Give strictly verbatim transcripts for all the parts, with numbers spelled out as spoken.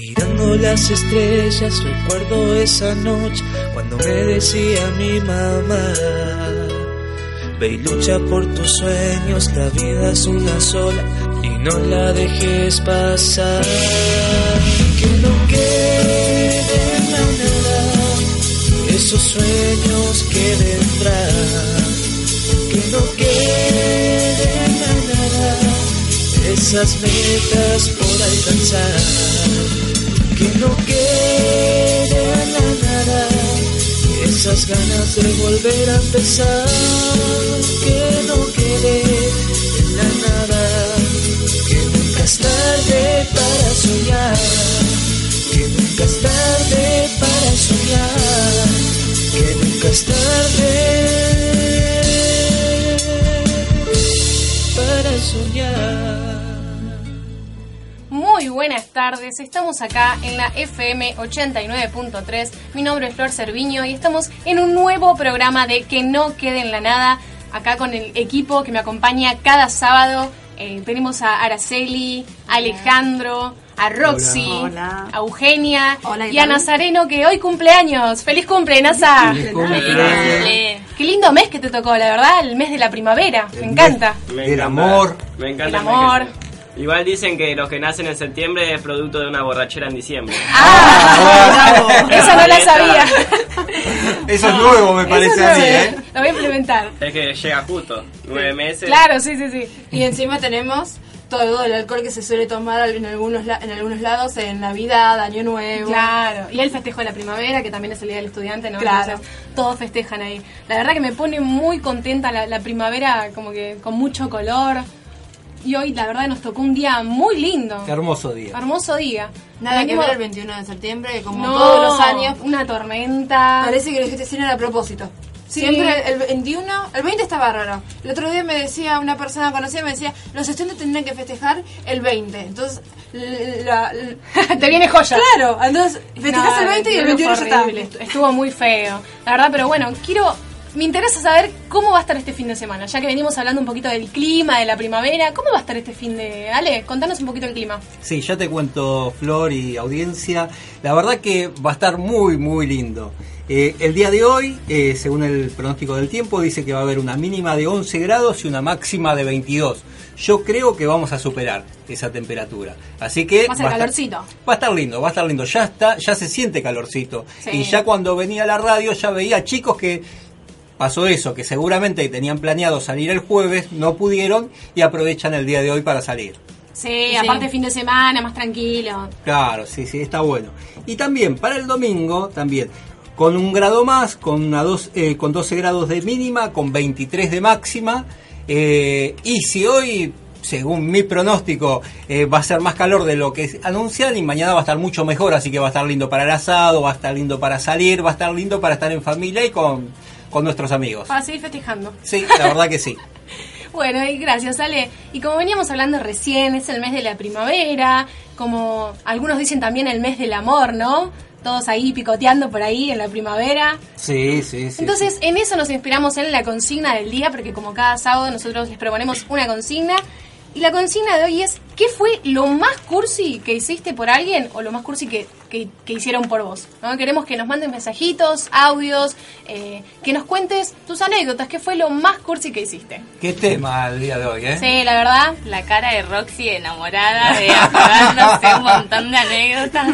Mirando las estrellas recuerdo esa noche cuando me decía mi mamá: ve y lucha por tus sueños, la vida es una sola y no la dejes pasar. Que no quede en la nada esos sueños que vendrán. Que no quede en la nada esas metas por alcanzar. Que no quede en la nada esas ganas de volver a empezar. Que no quede en la nada, que nunca es tarde para soñar. Que nunca es tarde para soñar. Que nunca es tarde para soñar. Muy buenas tardes, estamos acá en la F M ochenta y nueve punto tres. Mi nombre es Flor Cerviño y estamos en un nuevo programa de Que No Quede en la Nada. Acá con el equipo que me acompaña cada sábado. eh, Tenemos a Araceli, a Alejandro, a Roxy, hola, a Eugenia, hola, y a Nazareno, que hoy cumpleaños. ¡Feliz cumple, Nazar! ¡Feliz cumple! Qué lindo mes que te tocó, la verdad, el mes de la primavera. Me encanta. El amor. Me encanta el amor. Igual dicen que los que nacen en septiembre es producto de una borrachera en diciembre. ¡Ah! ¡Bravo! Eso no la sabía. Eso es nuevo, me parece a mí, ¿eh? Lo voy a implementar. Es que llega justo, nueve meses. Claro, sí, sí, sí. Y encima tenemos todo el alcohol que se suele tomar en algunos en algunos lados, en Navidad, Año Nuevo. Claro, y el festejo de la primavera, que también es el Día del Estudiante, ¿no? Claro. Entonces, todos festejan ahí. La verdad que me pone muy contenta la, la primavera, como que con mucho color. Y hoy, la verdad, nos tocó un día muy lindo. Qué hermoso día. Hermoso día. Nada que ver el veintiuno de septiembre, como no, todos los años. Una tormenta. Parece que lo hicieron a propósito. Sí. Siempre el veintiuno, el veinte está bárbaro. El otro día me decía una persona conocida, me decía, los estudiantes tendrían que festejar el veinte. Entonces, la, la, te viene joya. Claro, entonces festejas no, el veinte y el veintiuno ya está. Estuvo muy feo, la verdad, pero bueno, quiero... Me interesa saber cómo va a estar este fin de semana, ya que venimos hablando un poquito del clima, de la primavera. ¿Cómo va a estar este fin de...? Ale, contanos un poquito el clima. Sí, ya te cuento, Flor y audiencia. La verdad que va a estar muy, muy lindo. Eh, el día de hoy, eh, según el pronóstico del tiempo, dice que va a haber una mínima de once grados y una máxima de veintidós. Yo creo que vamos a superar esa temperatura. Así que va a ser calorcito. Va a estar lindo, va a estar lindo. Ya está, ya se siente calorcito. Sí. Y ya cuando venía a la radio ya veía chicos que... Pasó eso, que seguramente tenían planeado salir el jueves, no pudieron y aprovechan el día de hoy para salir. Sí, sí, aparte fin de semana, más tranquilo. Claro, sí, sí, está bueno. Y también, para el domingo, también, con un grado más, con, una dos, eh, con doce grados de mínima, con veintitrés de máxima. Eh, y si hoy, según mi pronóstico, eh, va a ser más calor de lo que anuncian y mañana va a estar mucho mejor, así que va a estar lindo para el asado, va a estar lindo para salir, va a estar lindo para estar en familia y con... con nuestros amigos. Para seguir festejando. Sí, la verdad que sí. Bueno, y gracias, Ale. Y como veníamos hablando recién, es el mes de la primavera, como algunos dicen también el mes del amor, ¿no? Todos ahí picoteando por ahí en la primavera. Sí, sí, sí. Entonces, sí, en eso nos inspiramos en la consigna del día, porque como cada sábado nosotros les proponemos una consigna. Y la consigna de hoy es, ¿qué fue lo más cursi que hiciste por alguien o lo más cursi que, que, que hicieron por vos? ¿No? Queremos que nos manden mensajitos, audios, eh, que nos cuentes tus anécdotas. ¿Qué fue lo más cursi que hiciste? ¿Qué tema el día de hoy, eh? Sí, la verdad, la cara de Roxy enamorada de acordarnos de un montón de anécdotas.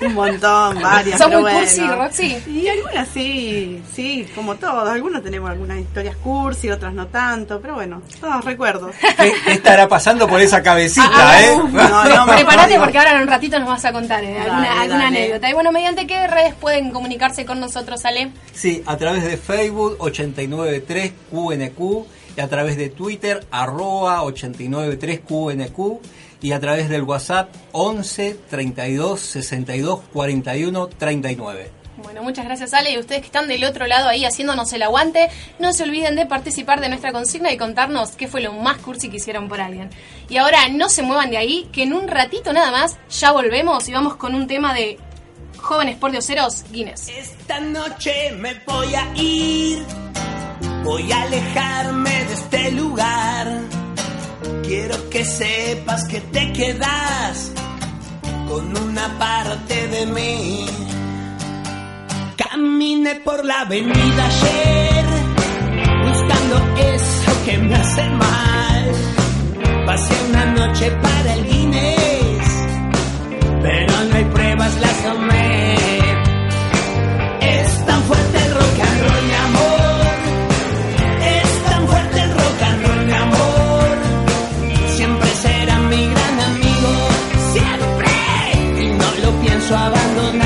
Un montón, varias. ¿Son muy bueno. cursi, Roxy? Y algunas sí, sí, como todos. Algunos tenemos algunas historias cursi, otras no tanto, pero bueno, todos recuerdos. ¿Qué, qué estará pasando? Pasando por esa cabecita, ah, ¿eh? No, no, prepárate no, no. porque ahora en un ratito nos vas a contar ¿eh? alguna, dale, alguna dale. anécdota. Y bueno, ¿mediante qué redes pueden comunicarse con nosotros, Ale? Sí, a través de Facebook ochenta y nueve punto tres Q N Q y a través de Twitter arroba ochenta y nueve punto tres Q N Q y a través del WhatsApp once treinta y dos sesenta y dos cuarenta y uno treinta y nueve. Bueno, muchas gracias, Ale, y ustedes que están del otro lado ahí haciéndonos el aguante, no se olviden de participar de nuestra consigna y contarnos qué fue lo más cursi que hicieron por alguien. Y ahora no se muevan de ahí, que en un ratito nada más ya volvemos y vamos con un tema de jóvenes pordioseros, Guinness. Esta noche me voy a ir, voy a alejarme de este lugar. Quiero que sepas que te quedas con una parte de mí. Caminé por la avenida ayer, buscando eso que me hace mal. Pasé una noche para el Guinness, pero no hay pruebas, las tomé. Es tan fuerte el rock and roll, mi amor. Es tan fuerte el rock and roll, mi amor. Siempre será mi gran amigo, siempre. Y no lo pienso abandonar.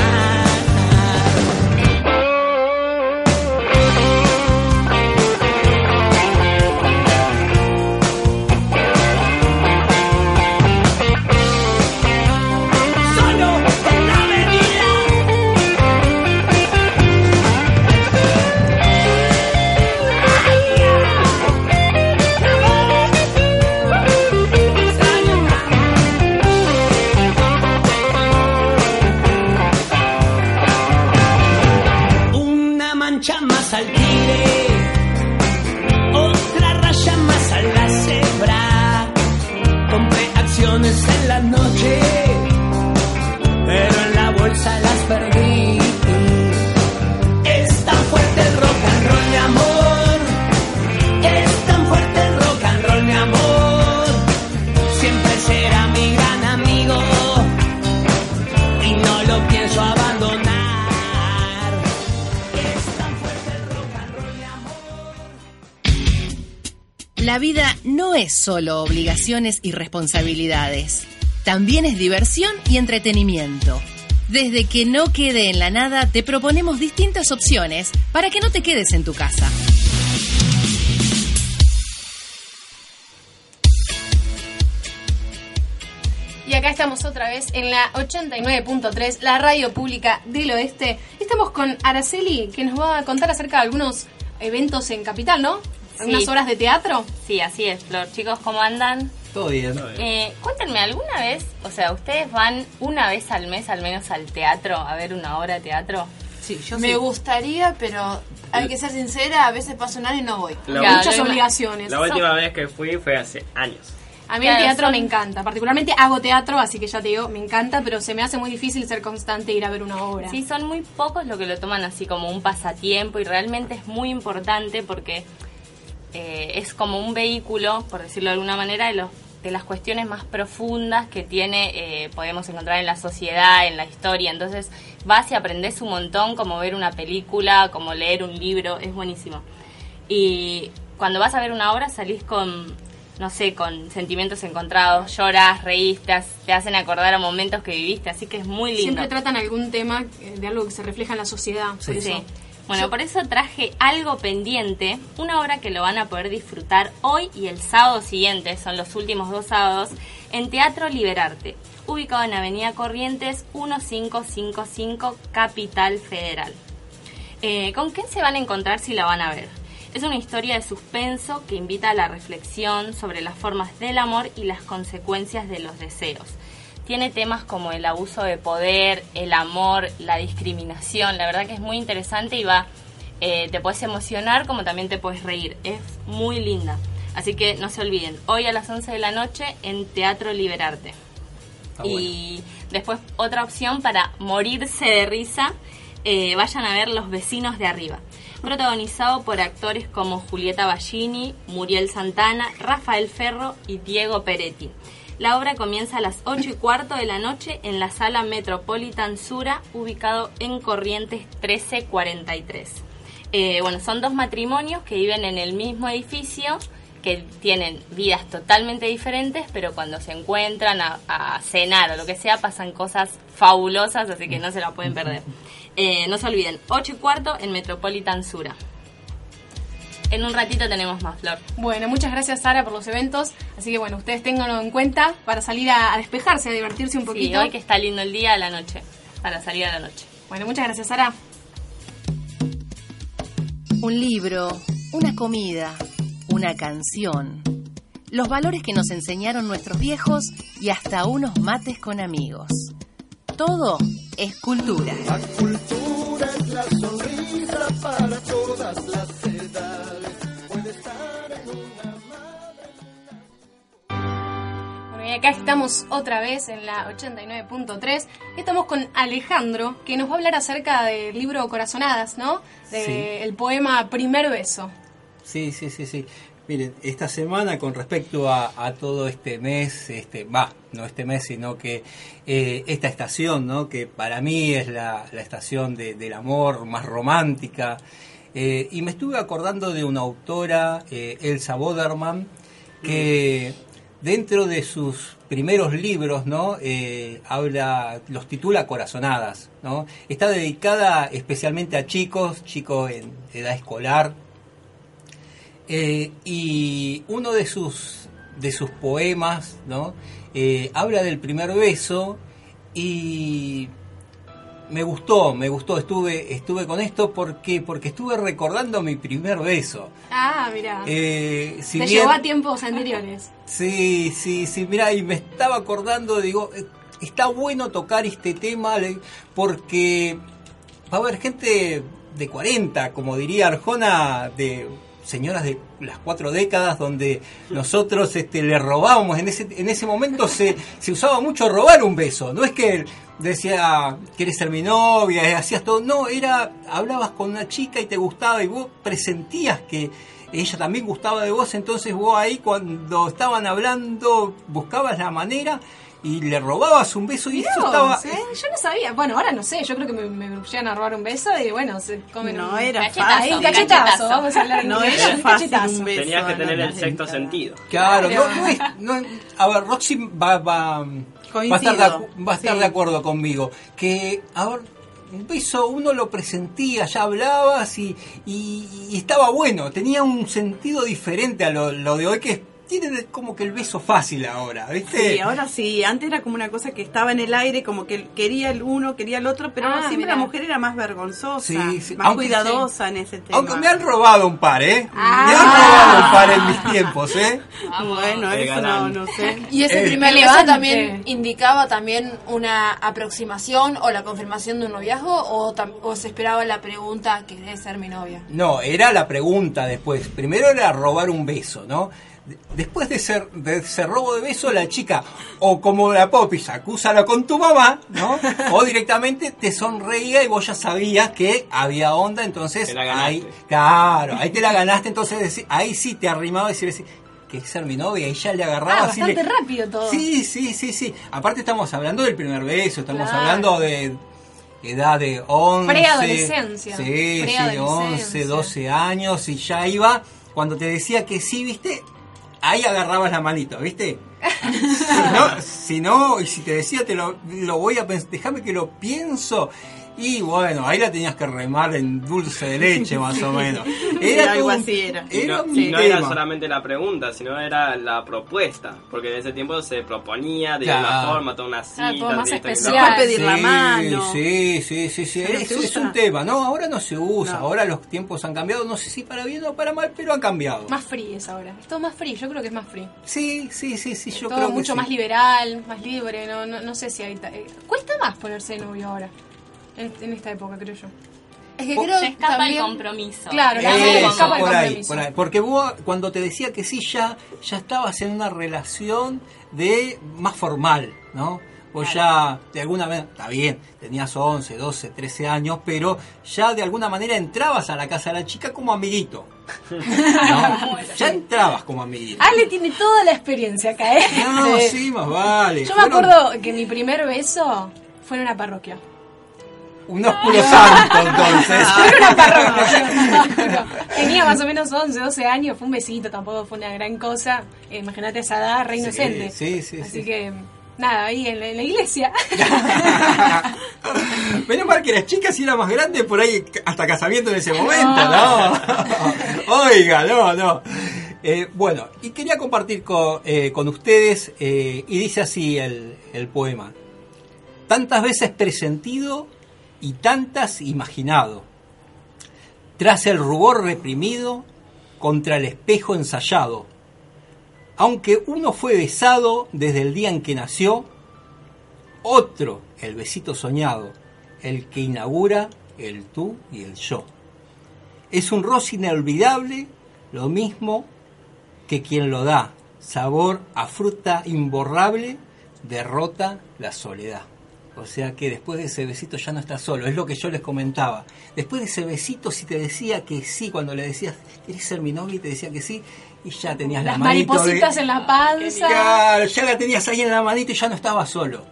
En la noche, pero en la bolsa las perdí. Es tan fuerte el rock and roll, mi amor. Es tan fuerte el rock and roll, mi amor. Siempre será mi gran amigo y no lo pienso abandonar. Es tan fuerte el rock and roll, mi amor. La vida no es solo obligaciones y responsabilidades. También es diversión y entretenimiento. Desde Que No Quede en la Nada te proponemos distintas opciones para que no te quedes en tu casa. Y acá estamos otra vez en la ochenta y nueve punto tres, la radio pública del oeste. Estamos con Araceli, que nos va a contar acerca de algunos eventos en Capital, ¿no? Sí. ¿Unas horas de teatro? Sí, así es, Flor. Chicos, ¿cómo andan? Todo bien. Eh, cuéntenme, ¿alguna vez, o sea, ustedes van una vez al mes al menos al teatro, a ver una obra de teatro? Sí, yo Me sí. gustaría, pero hay que ser sincera, a veces paso un año y no voy. La claro, muchas la, obligaciones. La última vez que fui fue hace años. A mí claro, el teatro son... me encanta, particularmente hago teatro, así que ya te digo, me encanta, pero se me hace muy difícil ser constante e ir a ver una obra. Sí, son muy pocos los que lo toman así como un pasatiempo y realmente es muy importante porque... Eh, es como un vehículo, por decirlo de alguna manera, de, los, de las cuestiones más profundas que tiene, eh, podemos encontrar en la sociedad, en la historia. Entonces vas y aprendés un montón, como ver una película, como leer un libro, es buenísimo. Y cuando vas a ver una obra salís con, no sé, con sentimientos encontrados, lloras, reís, te, te hacen acordar a momentos que viviste, así que es muy lindo. Siempre tratan algún tema de algo que se refleja en la sociedad, sí, por eso. Sí. Bueno, por eso traje Algo Pendiente, una obra que lo van a poder disfrutar hoy y el sábado siguiente, son los últimos dos sábados, en Teatro Liberarte, ubicado en Avenida Corrientes mil quinientos cincuenta y cinco, Capital Federal. Eh, ¿Con qué se van a encontrar si la van a ver? Es una historia de suspenso que invita a la reflexión sobre las formas del amor y las consecuencias de los deseos. Tiene temas como el abuso de poder, el amor, la discriminación. La verdad que es muy interesante y va, eh, te puedes emocionar como también te puedes reír. Es muy linda. Así que no se olviden, hoy a las once de la noche en Teatro Liberarte. Ah, bueno. Y después otra opción para morirse de risa, eh, vayan a ver Los Vecinos de Arriba. Protagonizado por actores como Julieta Ballini, Muriel Santana, Rafael Ferro y Diego Peretti. La obra comienza a las ocho y cuarto de la noche en la sala Metropolitan Sura, ubicado en Corrientes mil trescientos cuarenta y tres. Eh, bueno, son dos matrimonios que viven en el mismo edificio, que tienen vidas totalmente diferentes, pero cuando se encuentran a, a cenar o lo que sea, pasan cosas fabulosas, así que no se la pueden perder. Eh, no se olviden, ocho y cuarto en Metropolitan Sura. en un ratito tenemos más, Flor. Bueno, muchas gracias, Sara, por los eventos. Así que bueno, ustedes ténganlo en cuenta para salir a, a despejarse, a divertirse un poquito. Sí, hoy que está lindo el día, a la noche, para salir a la noche. Bueno, muchas gracias, Sara. Un libro, una comida, una canción, los valores que nos enseñaron nuestros viejos y hasta unos mates con amigos. Todo es cultura. La cultura es la sonrisa para todas las edades. Puede estar en una madre. Bueno, y acá estamos otra vez en la ochenta y nueve punto tres. Estamos con Alejandro, que nos va a hablar acerca del libro Corazonadas, ¿no? De sí. El poema Primer Beso. Sí, sí, sí, sí. Miren, esta semana con respecto a, a todo este mes, este, bah, no este mes, sino que eh, esta estación, ¿no? Que para mí es la, la estación de, del amor más romántica, eh, y me estuve acordando de una autora, eh, Elsa Boderman, que dentro de sus primeros libros, ¿no? Eh, habla, los titula Corazonadas, ¿no? Está dedicada especialmente a chicos, chicos en edad escolar. Eh, y uno de sus de sus poemas, ¿no? Eh, habla del primer beso y me gustó, me gustó, estuve estuve con esto porque porque estuve recordando mi primer beso. Ah, mirá. Eh, si Te bien, llevó a tiempos anteriores. Sí, sí, sí, mirá, y me estaba acordando, digo, está bueno tocar este tema porque va a haber gente de cuarenta, como diría Arjona, de señoras de las cuatro décadas donde nosotros este, le robábamos. En ese en ese momento se, se usaba mucho robar un beso. No es que decía, ¿querés ser mi novia? Y hacías todo. No, era, hablabas con una chica y te gustaba y vos presentías que ella también gustaba de vos. Entonces vos ahí cuando estaban hablando buscabas la manera y le robabas un beso y Dios, eso estaba... ¿eh? Yo no sabía. Bueno, ahora no sé. Yo creo que me, me llegan a robar un beso y bueno, se comen... No era cachetazo, fácil. Cachetazo, cachetazo. Vamos a hablar no era fácil cachetazo. Un beso. Tenías que tener no, el sexto sentido. Claro. No, no es, no, a ver, Roxy va, va, va a estar, de, va a estar sí. de acuerdo conmigo. Que ahora un beso uno lo presentía, ya hablabas y, y, y estaba bueno. Tenía un sentido diferente a lo, lo de hoy que es... Tiene como que el beso fácil ahora, ¿viste? Sí, ahora sí. Antes era como una cosa que estaba en el aire, como que quería el uno, quería el otro, pero ah, siempre mirá. La mujer era más vergonzosa, sí, sí. más aunque, cuidadosa sí. en ese tema. Aunque me han robado un par, ¿eh? Ah. Me han robado un par en mis tiempos, ¿eh? Ah, bueno, ah, eso no, no sé. Y ese eh, primer beso también indicaba también una aproximación o la confirmación de un noviazgo, o, tam- o se esperaba la pregunta, ¿querés ser mi novia? No, era la pregunta después. Primero era robar un beso, ¿no? Después de ese, de ese robo de beso, la chica, o como la popis, acúsala con tu mamá, ¿no? O directamente te sonreía y vos ya sabías que había onda, entonces te la ganaste. Ahí, claro, ahí te la ganaste, entonces ahí sí te arrimaba y decías, ¿querés ser mi novia? Y ya le agarraba. Ah, bastante así le... rápido todo. Sí, sí, sí, sí. Aparte estamos hablando del primer beso, estamos claro. hablando de edad de once. Preadolescencia. Sí, Pre-adolescencia. Sí, once, doce años y ya iba, cuando te decía que sí, ¿viste? Ahí agarrabas la manito, ¿viste? Si no, si no, y si te decía, te lo, lo voy a pensar, déjame que lo pienso. Y bueno, ahí la tenías que remar en dulce de leche, más o menos. Era, era algo un, así, era. era no, un sí. no era solamente la pregunta, sino era la propuesta. Porque en ese tiempo se proponía de claro. una forma, toda una cita. Claro, más especial, pedir la mano. Sí, sí, sí, sí. Es, no es un tema. No, ahora no se usa. No. Ahora los tiempos han cambiado. No sé si para bien o para mal, pero han cambiado. Más free es ahora. Es todo más free. Yo creo que es más free. Sí, sí, sí, sí. Yo todo creo mucho que más sí. liberal, más libre. No, no, no sé si hay... Ta- eh, cuesta más ponerse novio ahora. En esta época, creo yo. Es que creo se escapa también, el compromiso. Claro, eso, se escapa por el ahí, compromiso. Por ahí. Porque vos, cuando te decía que sí, ya, ya estabas en una relación de más formal, ¿no? Vos claro. ya, de alguna manera, está bien, tenías once, doce, trece años, pero ya de alguna manera entrabas a la casa de la chica como amiguito. No, ya entrabas como amiguito. Ale tiene toda la experiencia acá, ¿eh? No, sí, sí más vale. Yo Fueron... me acuerdo que mi primer beso fue en una parroquia. Un oscuro santo, entonces. Era una parroquia. Tenía más o menos once, doce años. Fue un besito, tampoco fue una gran cosa. Eh, Imagínate esa edad, re inocente. Sí, sí, sí. Así sí. que, nada, ahí en la, en la iglesia. Menos mal que las chicas, si era más grande, por ahí hasta casamiento en ese momento, ¿no? no. Oiga, no, no. Eh, bueno, y quería compartir con, eh, con ustedes, eh, y dice así el, el poema. Tantas veces presentido y tantas imaginado, tras el rubor reprimido, contra el espejo ensayado, aunque uno fue besado desde el día en que nació, otro, el besito soñado, el que inaugura el tú y el yo. Es un roce inolvidable, lo mismo que quien lo da, sabor a fruta imborrable, derrota la soledad. O sea que después de ese besito ya no estás solo, es lo que yo les comentaba. Después de ese besito, si te decía que sí, cuando le decías, ¿querés ser mi novia? Y te decía que sí, y ya tenías las la maripositas de, en la panza. Claro, ya la tenías ahí en la manito y ya no estabas solo.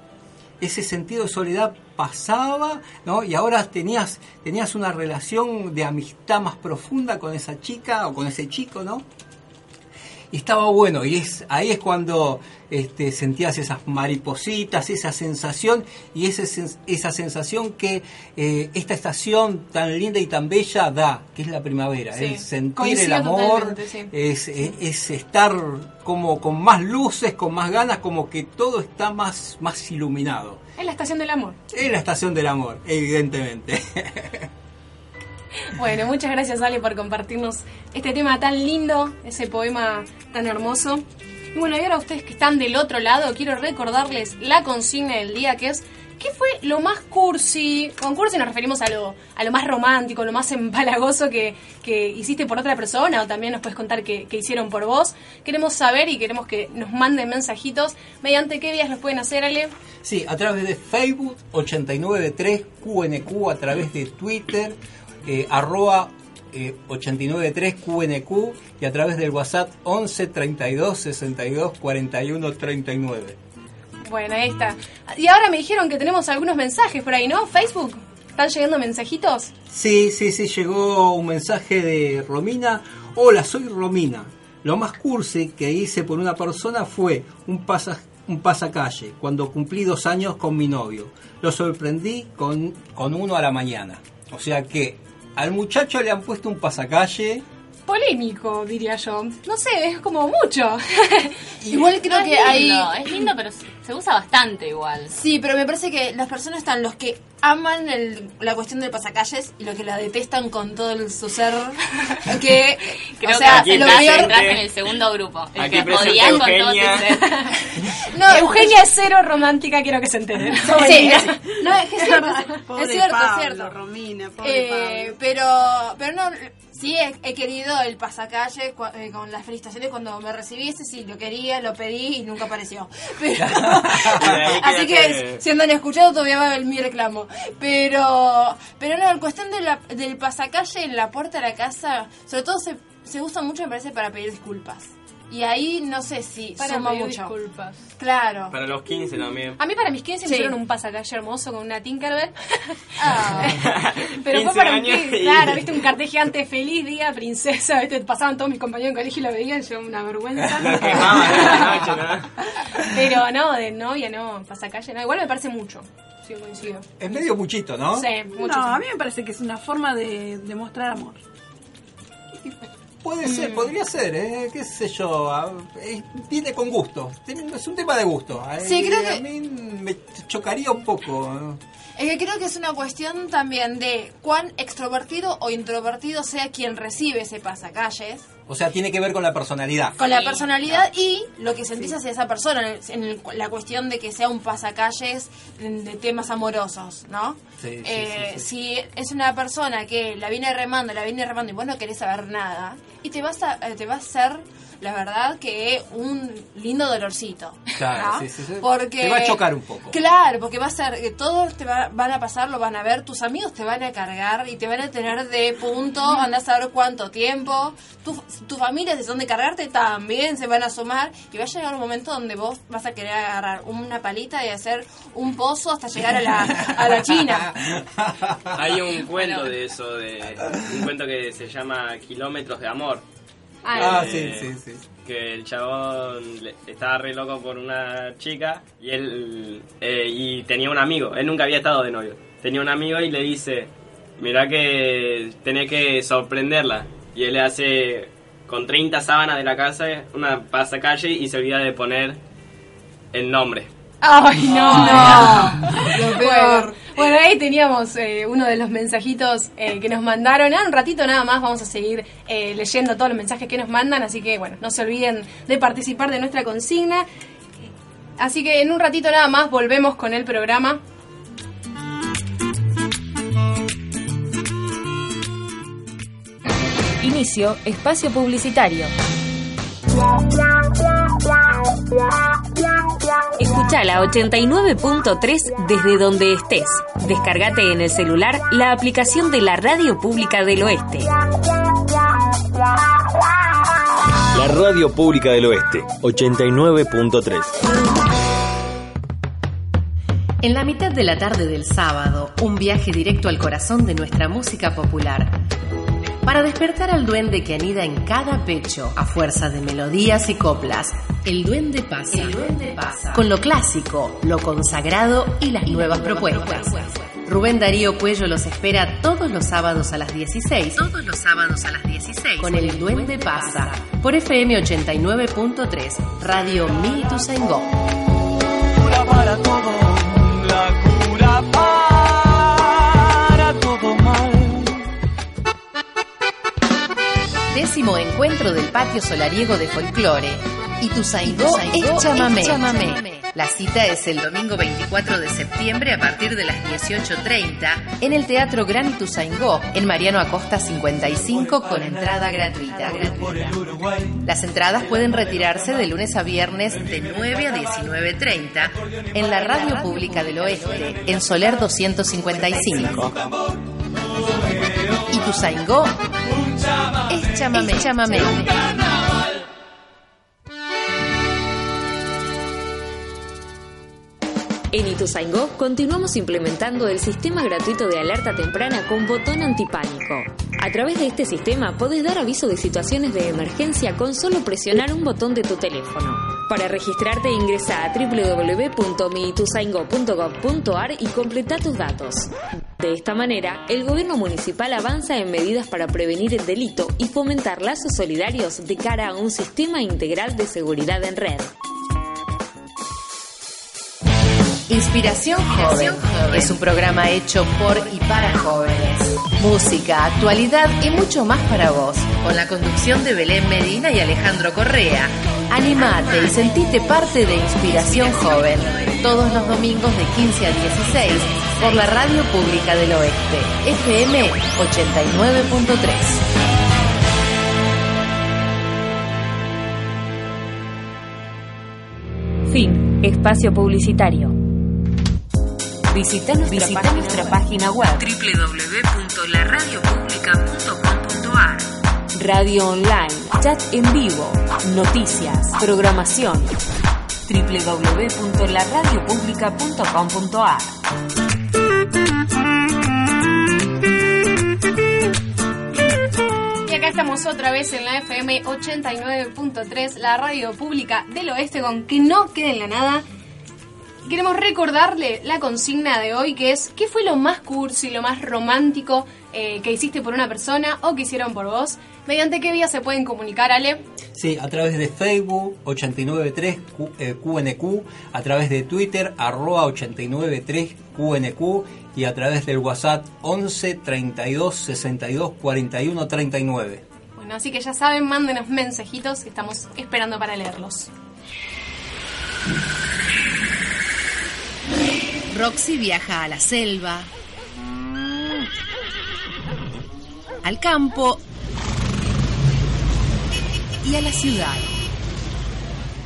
Ese sentido de soledad pasaba, ¿no? Y ahora tenías, tenías una relación de amistad más profunda con esa chica o con ese chico, ¿no? Y estaba bueno, y es ahí es cuando este, sentías esas maripositas, esa sensación, y ese, esa sensación que eh, esta estación tan linda y tan bella da, que es la primavera. Sí. Es sentir coincido el amor, sí. es, es, es estar como con más luces, con más ganas, como que todo está más, más iluminado. Es la estación del amor. Es la estación del amor, evidentemente. Bueno, muchas gracias, Ale, por compartirnos este tema tan lindo, ese poema tan hermoso. Y bueno, y ahora ustedes que están del otro lado, quiero recordarles la consigna del día, que es ¿qué fue lo más cursi? Con cursi nos referimos a lo, a lo más romántico, lo más empalagoso que, que hiciste por otra persona, o también nos puedes contar que, que hicieron por vos. Queremos saber y queremos que nos manden mensajitos. ¿Mediante qué vías los pueden hacer, Ale? Sí, a través de Facebook, ochenta y nueve punto tres, Q N Q, a través de Twitter, Eh, arroba eh, ochenta y nueve punto tres Q N Q, y a través del WhatsApp once treinta y dos sesenta y dos cuarenta y uno treinta y nueve. Bueno, ahí está. Y ahora me dijeron que tenemos algunos mensajes por ahí, ¿no? Facebook, ¿están llegando mensajitos? Sí, sí, sí, llegó un mensaje de Romina. Hola, soy Romina. Lo más cursi que hice por una persona fue un pasaje un pasacalle cuando cumplí dos años con mi novio. Lo sorprendí con, con uno a la mañana. O sea que al muchacho le han puesto un pasacalle. Polémico, diría yo. No sé, es como mucho. Igual creo no que hay... No, es lindo, pero se usa bastante igual. Sí, pero me parece que las personas están los que aman el, la cuestión del pasacalles y los que la detestan con todo el, su ser. que, creo o sea, que lo peor... Entras en el segundo grupo. El aquí que odian con todo su ser. No, Eugenia es cero romántica, quiero que se enteren. No, sí, es, no, es, es cierto, pobre es cierto. Pablo, cierto. Romina, pobre eh, Pablo. Pero, pero no... Sí, he, he querido el pasacalle cu- eh, con las felicitaciones cuando me recibiste, sí, lo quería, lo pedí y nunca apareció. Pero, así que, si andan escuchando, todavía va a haber mi reclamo. Pero, pero no, en cuestión de la, del pasacalle en la puerta de la casa, sobre todo se, se usa mucho, me parece, para pedir disculpas. Y ahí no sé si para suma mucho. Disculpas. Claro. Para los quince también. A mí para mis quince sí. Me hicieron un pasacalle hermoso con una Tinkerbell. Oh. Pero fue para un quince, claro, viste un cartel gigante, feliz día, princesa, viste, pasaban todos mis compañeros de colegio y lo veían, yo una vergüenza. Pero no, de novia no, pasacalle no, igual me parece mucho. Sí, coincido. Es medio muchito, ¿no? Sí, mucho. No, sí. A mí me parece que es una forma de, de mostrar amor. Puede ser, mm. podría ser, ¿eh? Qué sé yo, viene con gusto, es un tema de gusto. Sí, creo que... A mí me chocaría un poco. Es que creo que es una cuestión también de cuán extrovertido o introvertido sea quien recibe ese pasacalles. O sea, tiene que ver con la personalidad. Con la personalidad y lo que sentís hacia esa persona, en el, la cuestión de que sea un pasacalles de temas amorosos, ¿no? Sí, eh, sí, sí, sí. Si es una persona que la viene remando, la viene remando y vos no querés saber nada, y te vas a, te va a hacer, la verdad, que un lindo dolorcito. Claro, ¿no? Sí, sí, sí. Porque, te va a chocar un poco. Claro, porque va a ser que todos te va, van a pasar, lo van a ver, tus amigos te van a cargar y te van a tener de punto, van a saber cuánto tiempo, tus tu familia, si son de cargarte, también se van a sumar y va a llegar un momento donde vos vas a querer agarrar una palita y hacer un pozo hasta llegar a la, a la China. Hay un cuento bueno. de eso, de un cuento que se llama Kilómetros de Amor. Ah, eh, sí, sí, sí. Que el chabón le, estaba re loco por una chica y él eh, y tenía un amigo. Él nunca había estado de novio. tenía una amiga y le dice, mirá que tenés que sorprenderla. Y él le hace con treinta sábanas de la casa una pasacalle y se olvida de poner el nombre. ¡Ay, no! no. Lo peor. Bueno, bueno, ahí teníamos eh, uno de los mensajitos eh, que nos mandaron. Ah, un ratito nada más vamos a seguir eh, leyendo todos los mensajes que nos mandan. Así que, bueno, no se olviden de participar de nuestra consigna. Así que en un ratito nada más volvemos con el programa. Inicio espacio publicitario. Escucha la ochenta y nueve punto tres desde donde estés. Descárgate en el celular la aplicación de la Radio Pública del Oeste. La Radio Pública del Oeste, ochenta y nueve punto tres. En la mitad de la tarde del sábado, un viaje directo al corazón de nuestra música popular. Para despertar al duende que anida en cada pecho a fuerza de melodías y coplas, el duende pasa, el duende pasa. Con lo clásico, lo consagrado y las y nuevas, nuevas propuestas. propuestas. Rubén Darío Cuello los espera todos los sábados a las dieciséis. Todos los sábados a las dieciséis. Con el, el duende, duende pasa. pasa por F M ochenta y nueve punto tres, Radio Ituzaingó. Cura para todo, la cura para todo mal. Décimo encuentro del Patio Solariego de Folclore. Ituzaingó es chamamé. chamamé. La cita es el domingo veinticuatro de septiembre a partir de las dieciocho treinta en el Teatro Gran Ituzaingó, en Mariano Acosta cincuenta y cinco, con entrada gratuita. Las entradas pueden retirarse de lunes a viernes de nueve a diecinueve treinta en la Radio Pública del Oeste, en Soler doscientos cincuenta y cinco. Ituzaingó es chamamé. Es chamamé. En Ituzaingó continuamos implementando el sistema gratuito de alerta temprana con botón antipánico. A través de este sistema podés dar aviso de situaciones de emergencia con solo presionar un botón de tu teléfono. Para registrarte ingresa a doble u doble u doble u punto mi ituzaingó punto gov punto a r y completá tus datos. De esta manera, el gobierno municipal avanza en medidas para prevenir el delito y fomentar lazos solidarios de cara a un sistema integral de seguridad en red. Inspiración Joven es un programa hecho por y para jóvenes. Música, actualidad y mucho más para vos. Con la conducción de Belén Medina y Alejandro Correa. Animate y sentite parte de Inspiración Joven. Todos los domingos de quince a dieciséis por la Radio Pública del Oeste. F M ochenta y nueve punto tres. Fin. Espacio publicitario. Visita nuestra, Visita página, nuestra web. página web doble u doble u doble u punto la radio pública punto com punto a r. Radio online, chat en vivo, noticias, programación. doble u doble u doble u punto la radio pública punto com punto a r. Y acá estamos otra vez en la F M ochenta y nueve punto tres, la Radio Pública del Oeste, con Que No Quede en la Nada. Queremos recordarle la consigna de hoy, que es ¿qué fue lo más cursi, lo más romántico eh, que hiciste por una persona o que hicieron por vos? ¿Mediante qué vía se pueden comunicar, Ale? Sí, a través de Facebook, ochenta y nueve punto tres Q N Q, a través de Twitter, arroba ochenta y nueve punto tres Q N Q, y a través del WhatsApp once treinta y dos sesenta y dos cuarenta y uno treinta y nueve. Bueno, así que ya saben, mándenos mensajitos, que estamos esperando para leerlos. Roxy viaja a la selva, al campo y a la ciudad.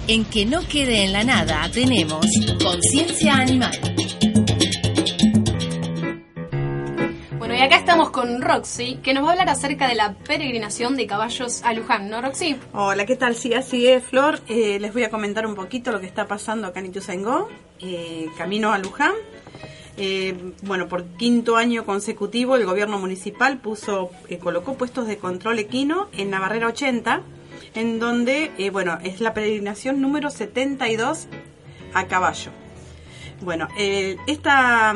En Que No Quede en la Nada tenemos conciencia animal. Bueno, y acá estamos con Roxy, que nos va a hablar acerca de la peregrinación de caballos a Luján, ¿no, Roxy? Hola, ¿qué tal? Sí, así es, Flor. Eh, les voy a comentar un poquito lo que está pasando acá en Ituzaingó. Eh, camino a Luján. Eh, bueno, por quinto año consecutivo el gobierno municipal puso eh, colocó puestos de control equino en la barrera ochenta, en donde, eh, bueno, es la peregrinación número setenta y dos a caballo. Bueno, eh, esta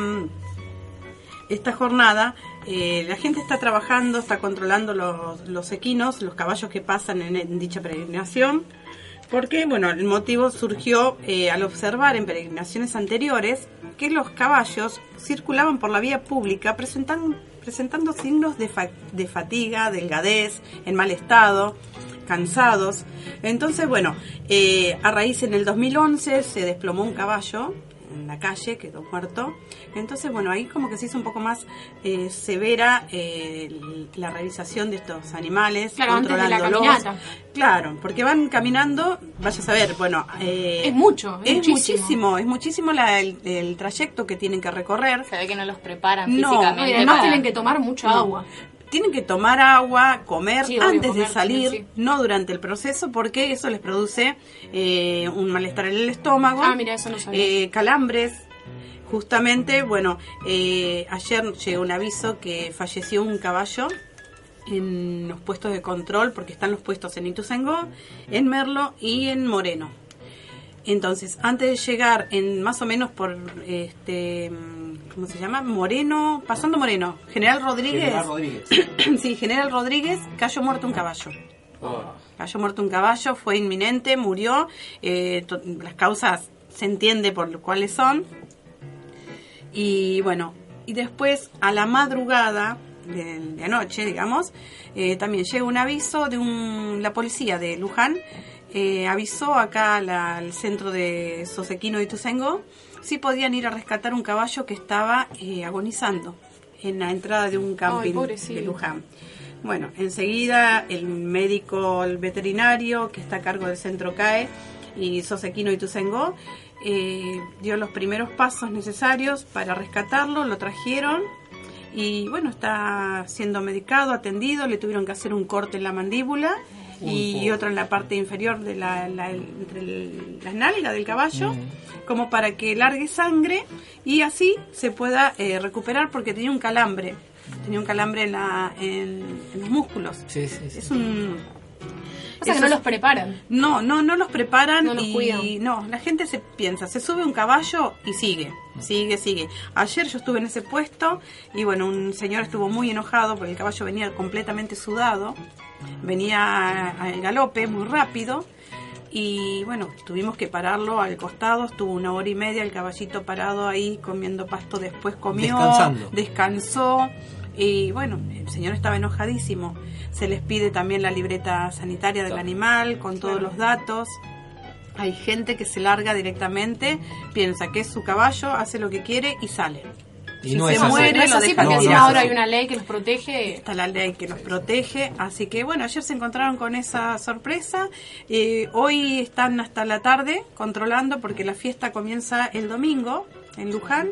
esta jornada eh, la gente está trabajando, está controlando los, los equinos, los caballos que pasan en, en dicha peregrinación, porque bueno, el motivo surgió eh, al observar en peregrinaciones anteriores que los caballos circulaban por la vía pública presentando, presentando signos de, fa- de fatiga, delgadez, en mal estado, cansados. Entonces, bueno, eh, a raíz en el dos mil once se desplomó un caballo en la calle, quedó muerto. Entonces, bueno, ahí como que se hizo un poco más eh, severa eh, la revisación de estos animales. Claro, antes de la caminata. Claro, porque van caminando, vayas a ver, bueno... Eh, es mucho, es, es muchísimo. muchísimo. Es muchísimo la, el, el trayecto que tienen que recorrer. Se ve que no los preparan no, físicamente. No, además para... tienen que tomar mucha no. agua. Tienen que tomar agua, comer sí, obvio, antes comer, de salir, sí, sí. no durante el proceso, porque eso les produce eh, un malestar en el estómago, ah, mira, eso no sabía. Eh, calambres. Justamente, bueno, eh, ayer llegó un aviso que falleció un caballo en los puestos de control, porque están los puestos en Ituzaingó, en Merlo y en Moreno. Entonces, antes de llegar, en más o menos por... este ¿Cómo se llama? Moreno, pasando Moreno, General Rodríguez. General Rodríguez. Sí, General Rodríguez, cayó muerto un caballo. Oh. Cayó muerto un caballo, fue inminente, murió. Eh, to- las causas se entiende por cuáles son. Y bueno, y después a la madrugada de, de anoche, digamos, eh, también llega un aviso de un, la policía de Luján. Eh, avisó acá la, al centro de Sosequino de Ituzaingó si podían ir a rescatar un caballo que estaba eh, agonizando en la entrada de un camping Ay, de Luján. Bueno, enseguida el médico, el veterinario que está a cargo del centro C A E y Sosequino de Ituzaingó eh, dio los primeros pasos necesarios para rescatarlo, lo trajeron y bueno, está siendo medicado, atendido, le tuvieron que hacer un corte en la mandíbula y otro en la parte inferior de la, la, entre el, la nalga del caballo, mm. como para que largue sangre y así se pueda eh, recuperar, porque tenía un calambre, tenía un calambre en, la, en, en los músculos. Sí, sí, sí. Es un... O sea, que no los preparan. No, no, no los preparan no los y cuidan. No, la gente se piensa, se sube un caballo y sigue, sigue, sigue. Ayer yo estuve en ese puesto y bueno, un señor estuvo muy enojado porque el caballo venía completamente sudado, venía al galope muy rápido y bueno, tuvimos que pararlo al costado, estuvo una hora y media el caballito parado ahí comiendo pasto, después comió, descansando. descansó. Y bueno, el señor estaba enojadísimo. Se les pide también la libreta sanitaria del animal con todos los datos. Hay gente que se larga directamente, piensa que es su caballo, hace lo que quiere y sale. Y si no se es muere, así. No es así porque no, no ahora hay una ley que nos protege. Está la ley que nos protege. Así que bueno, ayer se encontraron con esa sorpresa. Eh, hoy están hasta la tarde controlando porque la fiesta comienza el domingo en Luján.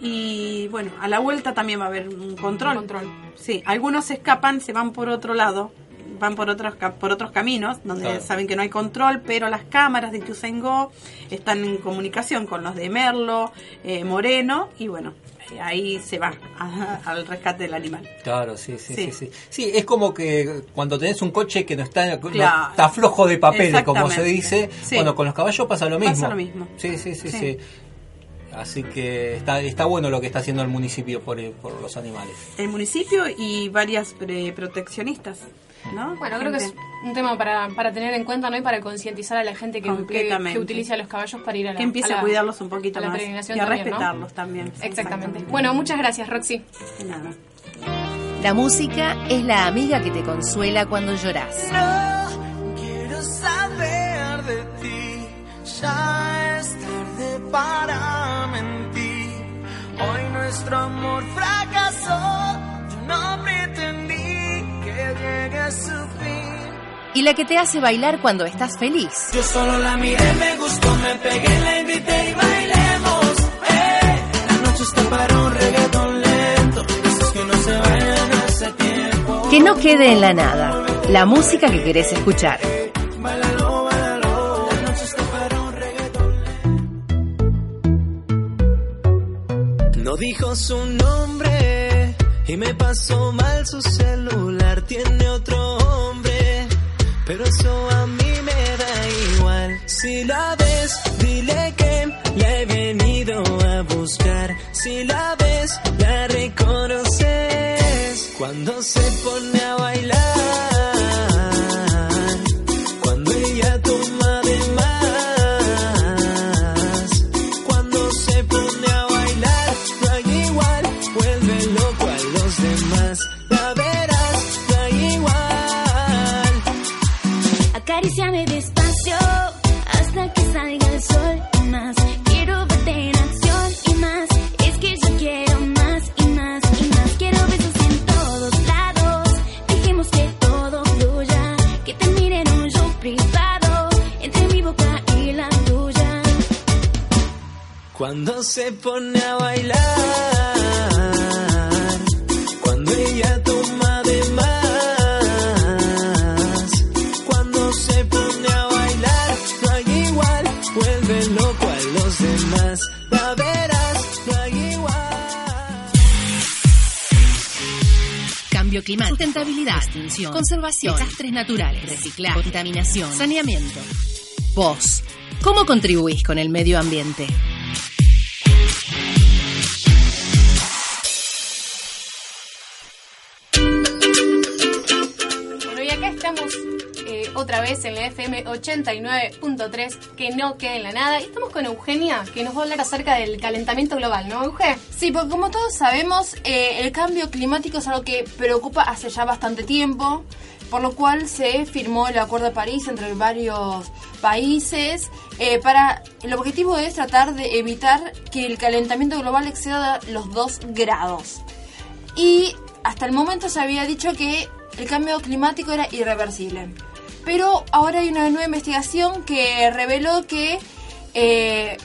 Y bueno, a la vuelta también va a haber un control. Un control. Sí, algunos se escapan, se van por otro lado, van por otros por otros caminos, donde claro. saben que no hay control, pero las cámaras de Ituzaingó están en comunicación con los de Merlo, eh, Moreno, y bueno, ahí se va a, al rescate del animal. Claro, sí, sí, sí, sí. Sí, sí, es como que cuando tenés un coche que no está, claro. no está flojo de papeles, como se dice, sí. bueno, con los caballos pasa lo mismo. Pasa lo mismo. Sí, sí, sí, sí. sí. Así que está está bueno lo que está haciendo el municipio por, por los animales. El municipio y varias pre- proteccionistas, ¿no? Bueno, gente. Creo que es un tema para, para tener en cuenta, ¿no? Y para concientizar a la gente que, que, que utiliza los caballos para ir a la... Que empiece a, la, a cuidarlos un poquito más y a también, respetarlos, ¿no? También. Exactamente. Exactamente. Bueno, muchas gracias, Roxy. De nada. La música es la amiga que te consuela cuando llorás. No quiero saber de ti, ya es tarde para... Hoy nuestro amor fracasó, yo no pretendí que llegue a su fin. Y la que te hace bailar cuando estás feliz. Yo solo la miré, me gustó, me pegué, la invité y bailemos. Hey. La noche está para un reggaetón lento, esos que no se bailan hace tiempo. Que no quede en la nada, la música que querés escuchar. No dijo su nombre y me pasó mal su celular. Tiene otro hombre, pero eso a mí me da igual. Si la ves, dile que la he venido a buscar. Si si la ves, la reconoces cuando se pone a bailar, cuando ella toma de más, cuando se pone a bailar, no hay igual, vuelve loco a los demás, la verás, no hay igual. Acaríciame despacio hasta que salga el sol y más. Cuando se pone a bailar, cuando ella toma de más, cuando se pone a bailar, no hay igual, vuelve loco a los demás, la verás, no hay igual. Cambio climático, sustentabilidad, extinción, conservación, desastres naturales, reciclaje, contaminación, saneamiento. Vos, ¿cómo contribuís con el medio ambiente? Otra vez en la F M ochenta y nueve punto tres, que no quede en la nada. Y estamos con Eugenia, que nos va a hablar acerca del calentamiento global, ¿no, Euge? Sí, porque como todos sabemos, eh, el cambio climático es algo que preocupa hace ya bastante tiempo, por lo cual se firmó el Acuerdo de París entre varios países. Eh, para el objetivo es tratar de evitar que el calentamiento global exceda los dos grados. Y hasta el momento se había dicho que el cambio climático era irreversible. Pero ahora hay una nueva investigación que reveló que eh,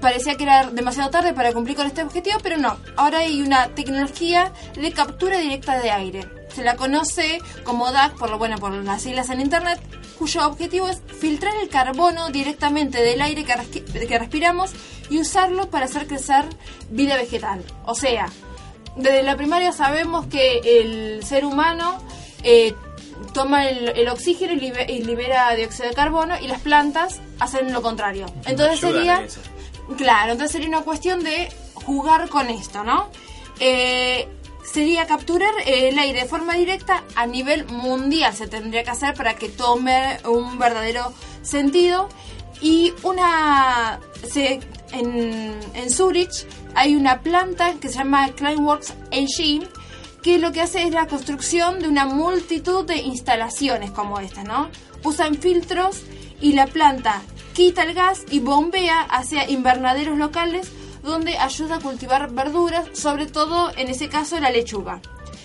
parecía que era demasiado tarde para cumplir con este objetivo, pero no. Ahora hay una tecnología de captura directa de aire. Se la conoce como D A C, por lo bueno, por las siglas en internet, cuyo objetivo es filtrar el carbono directamente del aire que, resqui- que respiramos y usarlo para hacer crecer vida vegetal. O sea, desde la primaria sabemos que el ser humano... Eh, toma el, el oxígeno y, libe, y libera dióxido de carbono, y las plantas hacen lo contrario. Entonces sería, claro, entonces sería una cuestión de jugar con esto, ¿no? Eh, sería capturar el aire de forma directa a nivel mundial, se tendría que hacer para que tome un verdadero sentido. Y una se, en, en Zurich hay una planta que se llama Climeworks Engine, que lo que hace es la construcción de una multitud de instalaciones como esta, ¿no? Usan filtros y la planta quita el gas y bombea hacia invernaderos locales donde ayuda a cultivar verduras, sobre todo en ese caso la lechuga.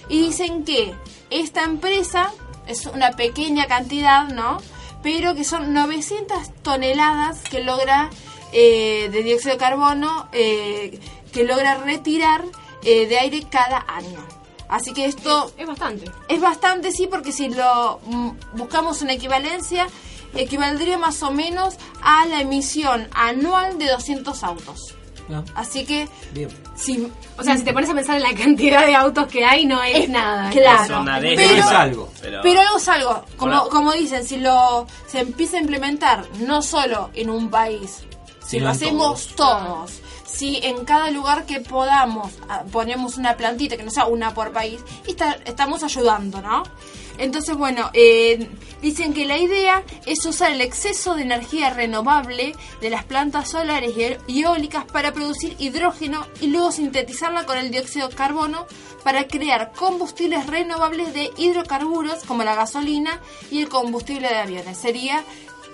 Y dicen que esta empresa es una pequeña cantidad, ¿no? Pero que son novecientas toneladas que logra eh, de dióxido de carbono, eh, que logra retirar eh, de aire cada año. Así que esto... Es, es bastante. Es bastante, sí, porque si lo m- buscamos una equivalencia, equivaldría más o menos a la emisión anual de doscientos autos. No. Así que... Bien. Si, o sea, si te pones a pensar en la cantidad de autos que hay, no es, es nada. Claro. Pero, pero es algo. Pero, pero algo es algo. Como, como dicen, si lo se empieza a implementar no solo en un país, si sino lo hacemos todos... todos si en cada lugar que podamos ponemos una plantita, que no sea una por país, y está, estamos ayudando, ¿no? Entonces, bueno, eh, dicen que la idea es usar el exceso de energía renovable de las plantas solares y eólicas para producir hidrógeno y luego sintetizarla con el dióxido de carbono para crear combustibles renovables de hidrocarburos como la gasolina y el combustible de aviones. Sería...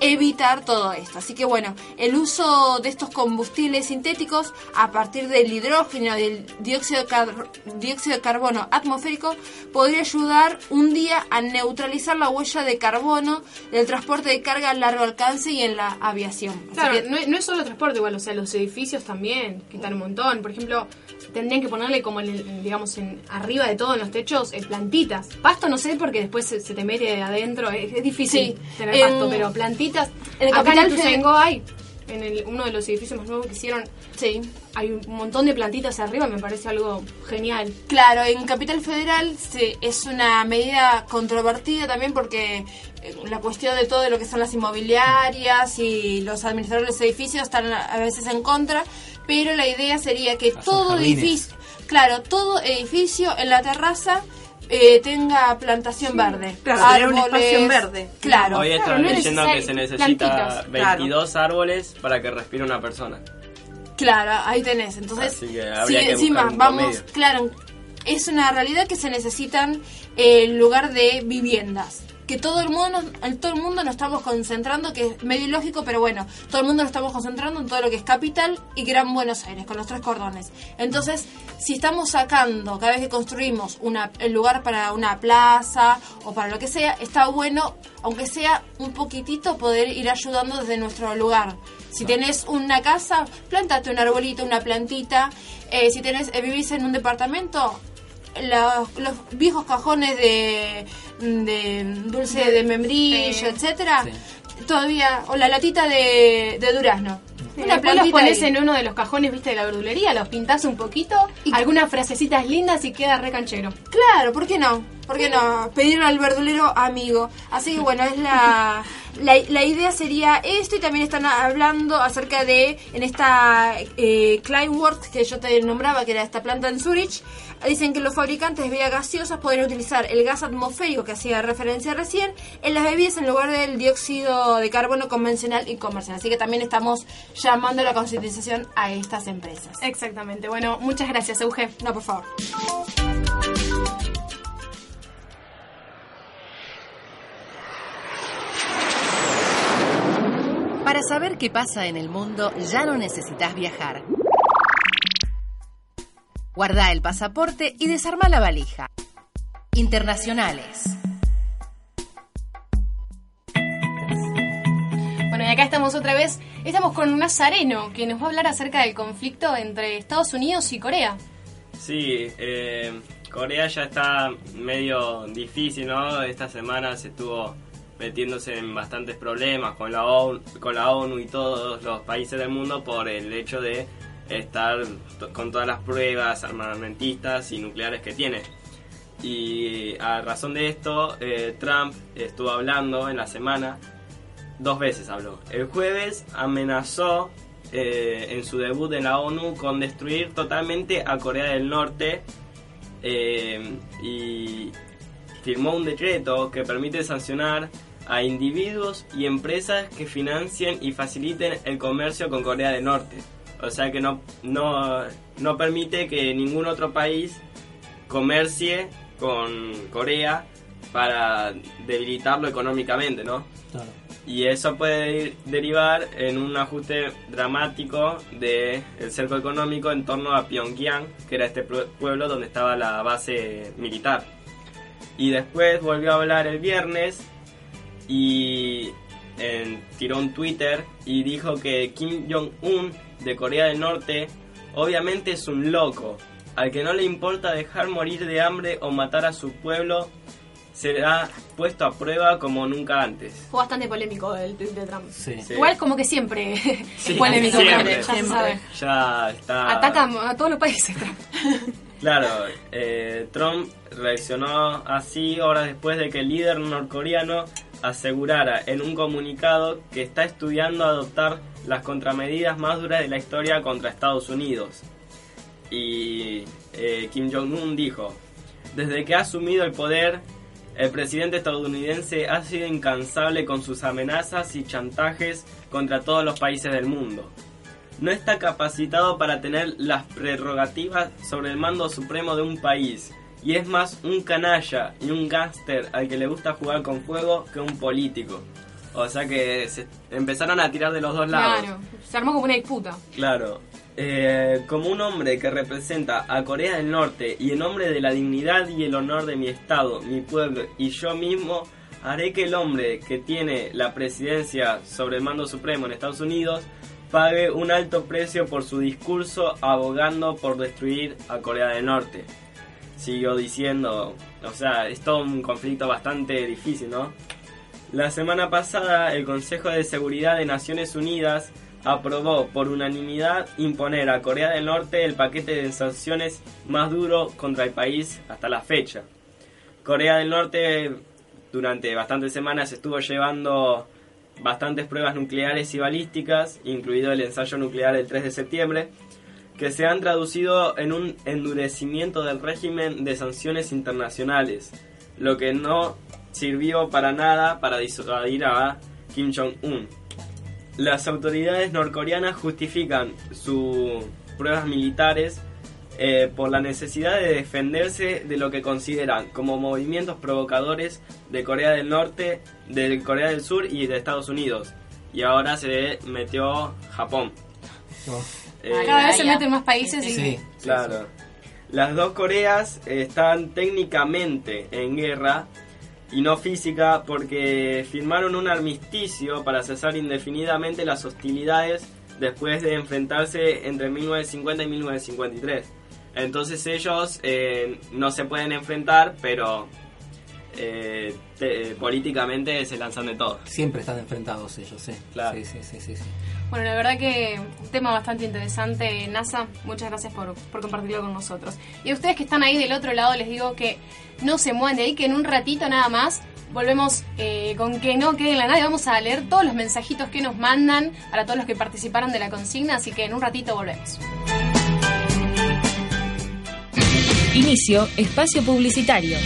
evitar todo esto. Así que bueno, el uso de estos combustibles sintéticos a partir del hidrógeno y del dióxido de, car- dióxido de carbono atmosférico podría ayudar un día a neutralizar la huella de carbono del transporte de carga a largo alcance y en la aviación. Así claro, que... no, no es solo transporte igual, o sea, los edificios también quitan un montón. Por ejemplo, tendrían que ponerle como en el, digamos en arriba de todo en los techos eh, plantitas. Pasto no sé porque después se, se te mete adentro, es, es difícil sí. tener pasto, eh, pero plantitas. En el acá en Ituzaingó hay, en el, uno de los edificios más nuevos que hicieron, sí, hay un montón de plantitas arriba, me parece algo genial. Claro, en Capital Federal sí, es una medida controvertida también porque la cuestión de todo lo que son las inmobiliarias y los administradores de los edificios están a veces en contra, pero la idea sería que todo edificio, claro, todo edificio en la terraza eh, tenga plantación sí, verde, claro, árboles, una estación verde. Claro. Hoy están claro, diciendo no que se necesita plantitos. veintidós claro. árboles para que respire una persona. Claro, ahí tenés. Entonces, sí, encima vamos, claro, es una realidad que se necesitan el eh, lugar de viviendas. Que todo el mundo, todo el mundo nos estamos concentrando, que es medio ilógico, pero bueno, todo el mundo nos estamos concentrando en todo lo que es Capital y Gran Buenos Aires, con los tres cordones. Entonces, si estamos sacando, cada vez que construimos una, el lugar para una plaza o para lo que sea, está bueno, aunque sea un poquitito, poder ir ayudando desde nuestro lugar. Si tenés una casa, plántate un arbolito, una plantita. Eh, si tenés, eh, vivís en un departamento... Los, los viejos cajones de, de dulce de membrillo, sí. etcétera, sí. todavía, o la latita de, de durazno. Sí. Una plantita los pones ahí. En uno de los cajones, viste, de la verdulería, los pintás un poquito, y algunas frasecitas lindas y queda re canchero. Claro, ¿por qué no? ¿Por qué no? Pedirlo al verdulero amigo. Así que bueno, es la, la, la idea sería esto, y también están hablando acerca de, en esta eh, Climeworks que yo te nombraba, que era esta planta en Zurich. Dicen que los fabricantes de bebidas gaseosas podrían utilizar el gas atmosférico que hacía referencia recién en las bebidas en lugar del dióxido de carbono convencional y comercial. Así que también estamos llamando a la concientización a estas empresas. Exactamente. Bueno, muchas gracias, Euge. No, por favor. Para saber qué pasa en el mundo ya no necesitas viajar. Guardá el pasaporte y desarmá la valija. Internacionales. Bueno, y acá estamos otra vez. Estamos con Nazareno, que nos va a hablar acerca del conflicto entre Estados Unidos y Corea. Sí, eh, Corea ya está medio difícil, ¿no? Esta semana se estuvo metiéndose en bastantes problemas con la ONU, con la ONU y todos los países del mundo por el hecho de estar t- con todas las pruebas armamentistas y nucleares que tiene. Y a razón de esto, eh, Trump estuvo hablando en la semana, dos veces habló. El jueves amenazó eh, en su debut en la ONU con destruir totalmente a Corea del Norte eh, y firmó un decreto que permite sancionar a individuos y empresas que financien y faciliten el comercio con Corea del Norte. O sea que no, no, no permite que ningún otro país comercie con Corea para debilitarlo económicamente, ¿no? Claro. Y eso puede derivar en un ajuste dramático del cerco económico en torno a Pyongyang, que era este pueblo donde estaba la base militar. Y después volvió a hablar el viernes y eh, tiró un Twitter y dijo que Kim Jong-un de Corea del Norte obviamente es un loco al que no le importa dejar morir de hambre o matar a su pueblo, será puesto a prueba como nunca antes. Fue bastante polémico el tweet de Trump. Sí. Sí. Igual como que siempre sí, es polémico. Siempre, Trump, ya, siempre. Ya está. Atacan a todos los países Trump. Claro, eh, Trump reaccionó así horas después de que el líder norcoreano asegurara en un comunicado que está estudiando adoptar las contramedidas más duras de la historia contra Estados Unidos. Y eh, Kim Jong-un dijo: desde que ha asumido el poder, el presidente estadounidense ha sido incansable con sus amenazas y chantajes contra todos los países del mundo. No está capacitado para tener las prerrogativas sobre el mando supremo de un país, y es más un canalla y un gángster al que le gusta jugar con fuego que un político. O sea que se empezaron a tirar de los dos lados. Claro, se armó como una disputa. Claro, eh, como un hombre que representa a Corea del Norte y en nombre de la dignidad y el honor de mi estado, mi pueblo y yo mismo, haré que el hombre que tiene la presidencia sobre el mando supremo en Estados Unidos pague un alto precio por su discurso abogando por destruir a Corea del Norte. Siguió diciendo, o sea, es todo un conflicto bastante difícil, ¿no? La semana pasada, el Consejo de Seguridad de Naciones Unidas aprobó por unanimidad imponer a Corea del Norte el paquete de sanciones más duro contra el país hasta la fecha. Corea del Norte durante bastantes semanas estuvo llevando bastantes pruebas nucleares y balísticas, incluido el ensayo nuclear del tres de septiembre, que se han traducido en un endurecimiento del régimen de sanciones internacionales, lo que no sirvió para nada para disuadir a Kim Jong-un. Las autoridades norcoreanas justifican sus pruebas militares eh, por la necesidad de defenderse de lo que consideran como movimientos provocadores de Corea del Norte, de Corea del Sur y de Estados Unidos. Y ahora se metió Japón. Oh. Eh, Cada vez se meten más países. Sí, y... sí, claro. Sí. Las dos Coreas están técnicamente en guerra y no física, porque firmaron un armisticio para cesar indefinidamente las hostilidades después de enfrentarse entre mil novecientos cincuenta y mil novecientos cincuenta y tres. Entonces ellos eh, no se pueden enfrentar, pero eh, te, eh, políticamente se lanzan de todo. Siempre están enfrentados ellos, ¿eh? Claro. Sí, sí, sí, sí, sí. Bueno, la verdad que un tema bastante interesante, NASA. Muchas gracias por, por compartirlo con nosotros. Y a ustedes que están ahí del otro lado les digo que no se muevan de ahí, que en un ratito nada más volvemos eh, con Que No Quede en la Nada. Vamos a leer todos los mensajitos que nos mandan para todos los que participaron de la consigna, así que en un ratito volvemos. Inicio espacio publicitario.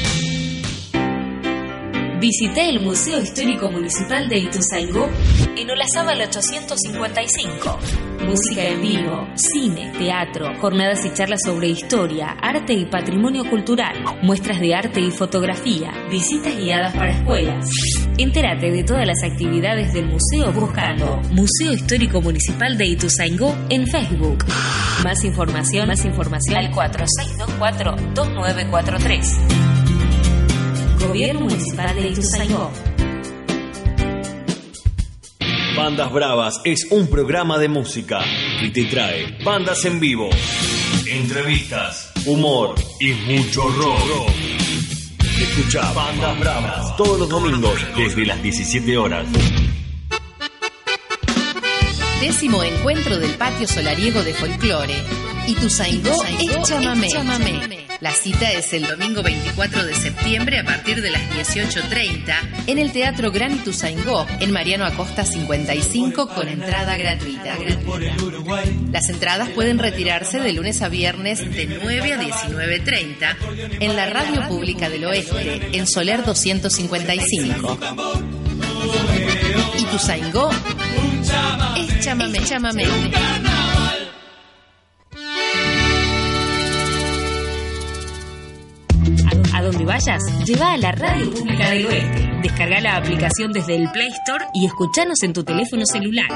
Visité el Museo Histórico Municipal de Ituzaingó en Olazábal ochocientos cincuenta y cinco. Música en vivo, cine, teatro, jornadas y charlas sobre historia, arte y patrimonio cultural, muestras de arte y fotografía, visitas guiadas para escuelas. Entérate de todas las actividades del museo buscando Museo Histórico Municipal de Ituzaingó en Facebook. Más información, más información al cuatro seis dos cuatro dos nueve cuatro tres. Gobierno Municipal de Ituzaingó. Bandas Bravas es un programa de música que te trae bandas en vivo, entrevistas, humor y mucho rock. Escucha Bandas Bravas todos los domingos desde las diecisiete horas. Décimo encuentro del Patio Solariego de Folclore. Ituzaingó es chamamé. La cita es el domingo veinticuatro de septiembre a partir de las dieciocho treinta en el Teatro Gran Ituzaingó, en Mariano Acosta cincuenta y cinco, con entrada gratuita. Las entradas pueden retirarse de lunes a viernes de nueve a diecinueve treinta en la Radio Pública del Oeste, en Soler doscientos cincuenta y cinco. Ituzaingó es chamamé, chamamé. A donde vayas, lleva a la Radio Pública del Oeste. Descarga la aplicación desde el Play Store y escuchanos en tu teléfono celular.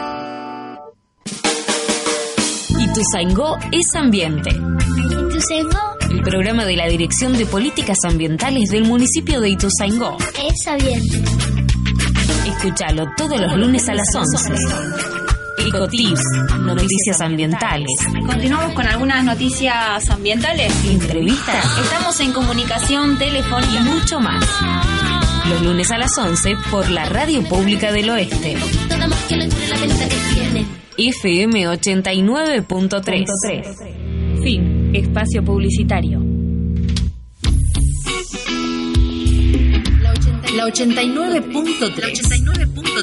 Ituzaingó es ambiente. Ituzaingó. El programa de la Dirección de Políticas Ambientales del municipio de Ituzaingó. Es ambiente. Escuchalo todos los lunes a las once. Ecotips, noticias ambientales. Continuamos con algunas noticias ambientales, entrevistas, estamos en comunicación, teléfono y mucho más. Los lunes a las once por la Radio Pública del Oeste. F M ochenta y nueve punto tres. Fin, espacio publicitario. La ochenta y nueve punto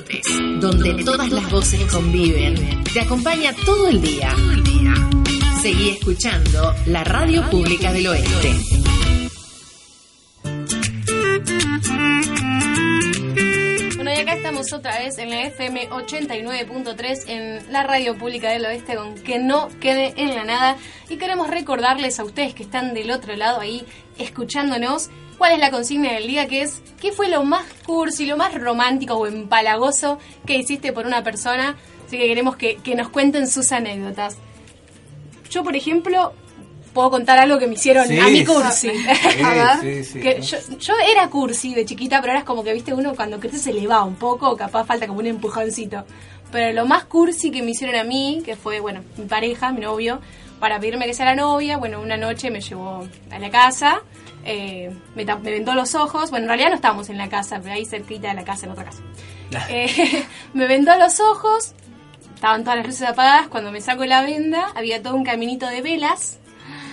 tres, donde todas las voces conviven, te acompaña todo el día. Seguí escuchando la Radio Pública del Oeste. Bueno, y acá estamos otra vez en la F M ochenta y nueve punto tres, en la Radio Pública del Oeste, con Que No Quede en la Nada. Y queremos recordarles a ustedes que están del otro lado ahí escuchándonos, ¿cuál es la consigna del día? Que es, ¿qué fue lo más cursi, lo más romántico o empalagoso que hiciste por una persona? Así que queremos que, que nos cuenten sus anécdotas. Yo, por ejemplo, puedo contar algo que me hicieron sí, a mí cursi. Sí, sí, sí. Que yo, yo era cursi de chiquita, pero ahora es como que, viste, uno cuando crece se le va un poco, capaz falta como un empujoncito. Pero lo más cursi que me hicieron a mí, que fue, bueno, mi pareja, mi novio, para pedirme que sea la novia. Bueno, una noche me llevó a la casa... Eh, me, me vendó los ojos. Bueno, en realidad no estábamos en la casa, pero ahí cerquita de la casa, en otra casa. Nah. Eh, me vendó los ojos, estaban todas las luces apagadas. Cuando me saco la venda, había todo un caminito de velas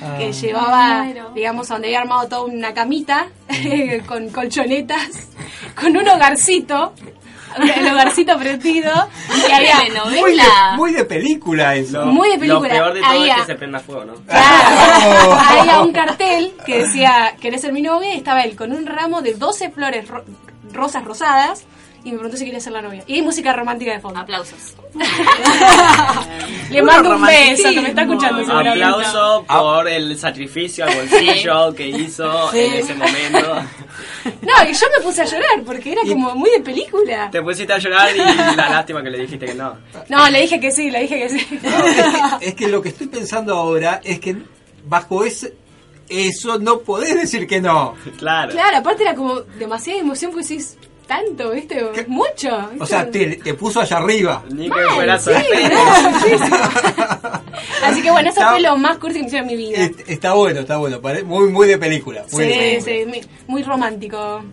ah. que llevaba, claro, digamos, a donde había armado toda una camita con colchonetas, con un hogarcito. el hogarcito prendido. Y había de novela. Muy de, muy de película eso. Muy de película. Lo peor de todo había, es que se prenda fuego, ¿no? Claro. Oh. Había un cartel que decía, ¿querés ser mi novia? Y estaba él con un ramo de doce flores ro- rosas rosadas. Y me preguntó si quería ser la novia. Y hay música romántica de fondo. Aplausos. Le mando un beso, que me está escuchando. Aplauso por el sacrificio al bolsillo que hizo sí. en ese momento. No, y yo me puse a llorar porque era como muy de película. Te pusiste a llorar y la lástima que le dijiste que no. No, le dije que sí, le dije que sí. No, es, que, es que lo que estoy pensando ahora es que bajo ese... Eso no podés decir que no. Claro. Claro, aparte era como demasiada emoción porque decís... Tanto, ¿viste? ¿Qué? Mucho. ¿Viste? O sea, te, te puso allá arriba. Ni que fuera sí, no, sí, sí. Así que bueno, eso está, fue lo más cursi que hice en mi vida. Es, está bueno, está bueno. Muy, muy de película. Muy sí, de película. Sí, muy romántico.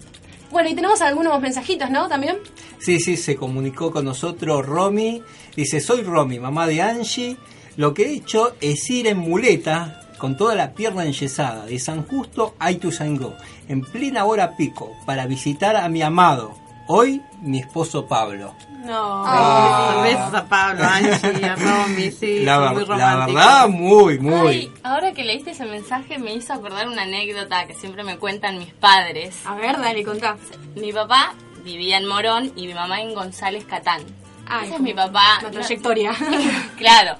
Bueno, y tenemos algunos mensajitos, ¿no? También. Sí, sí, se comunicó con nosotros Romy. Dice, soy Romy, mamá de Angie. Lo que he hecho es ir en muleta con toda la pierna enyesada de San Justo a Ituzaingó en plena hora pico para visitar a mi amado, hoy mi esposo Pablo. No, ah. Besos a Pablo, Angie, a Romy, sí, la, ver, muy romántico. La verdad, muy, muy. Ay, ahora que leíste ese mensaje me hizo acordar una anécdota que siempre me cuentan mis padres. A ver, dale, contá. Mi papá vivía en Morón y mi mamá en González Catán. Ay, ese es mi papá. La trayectoria. Claro.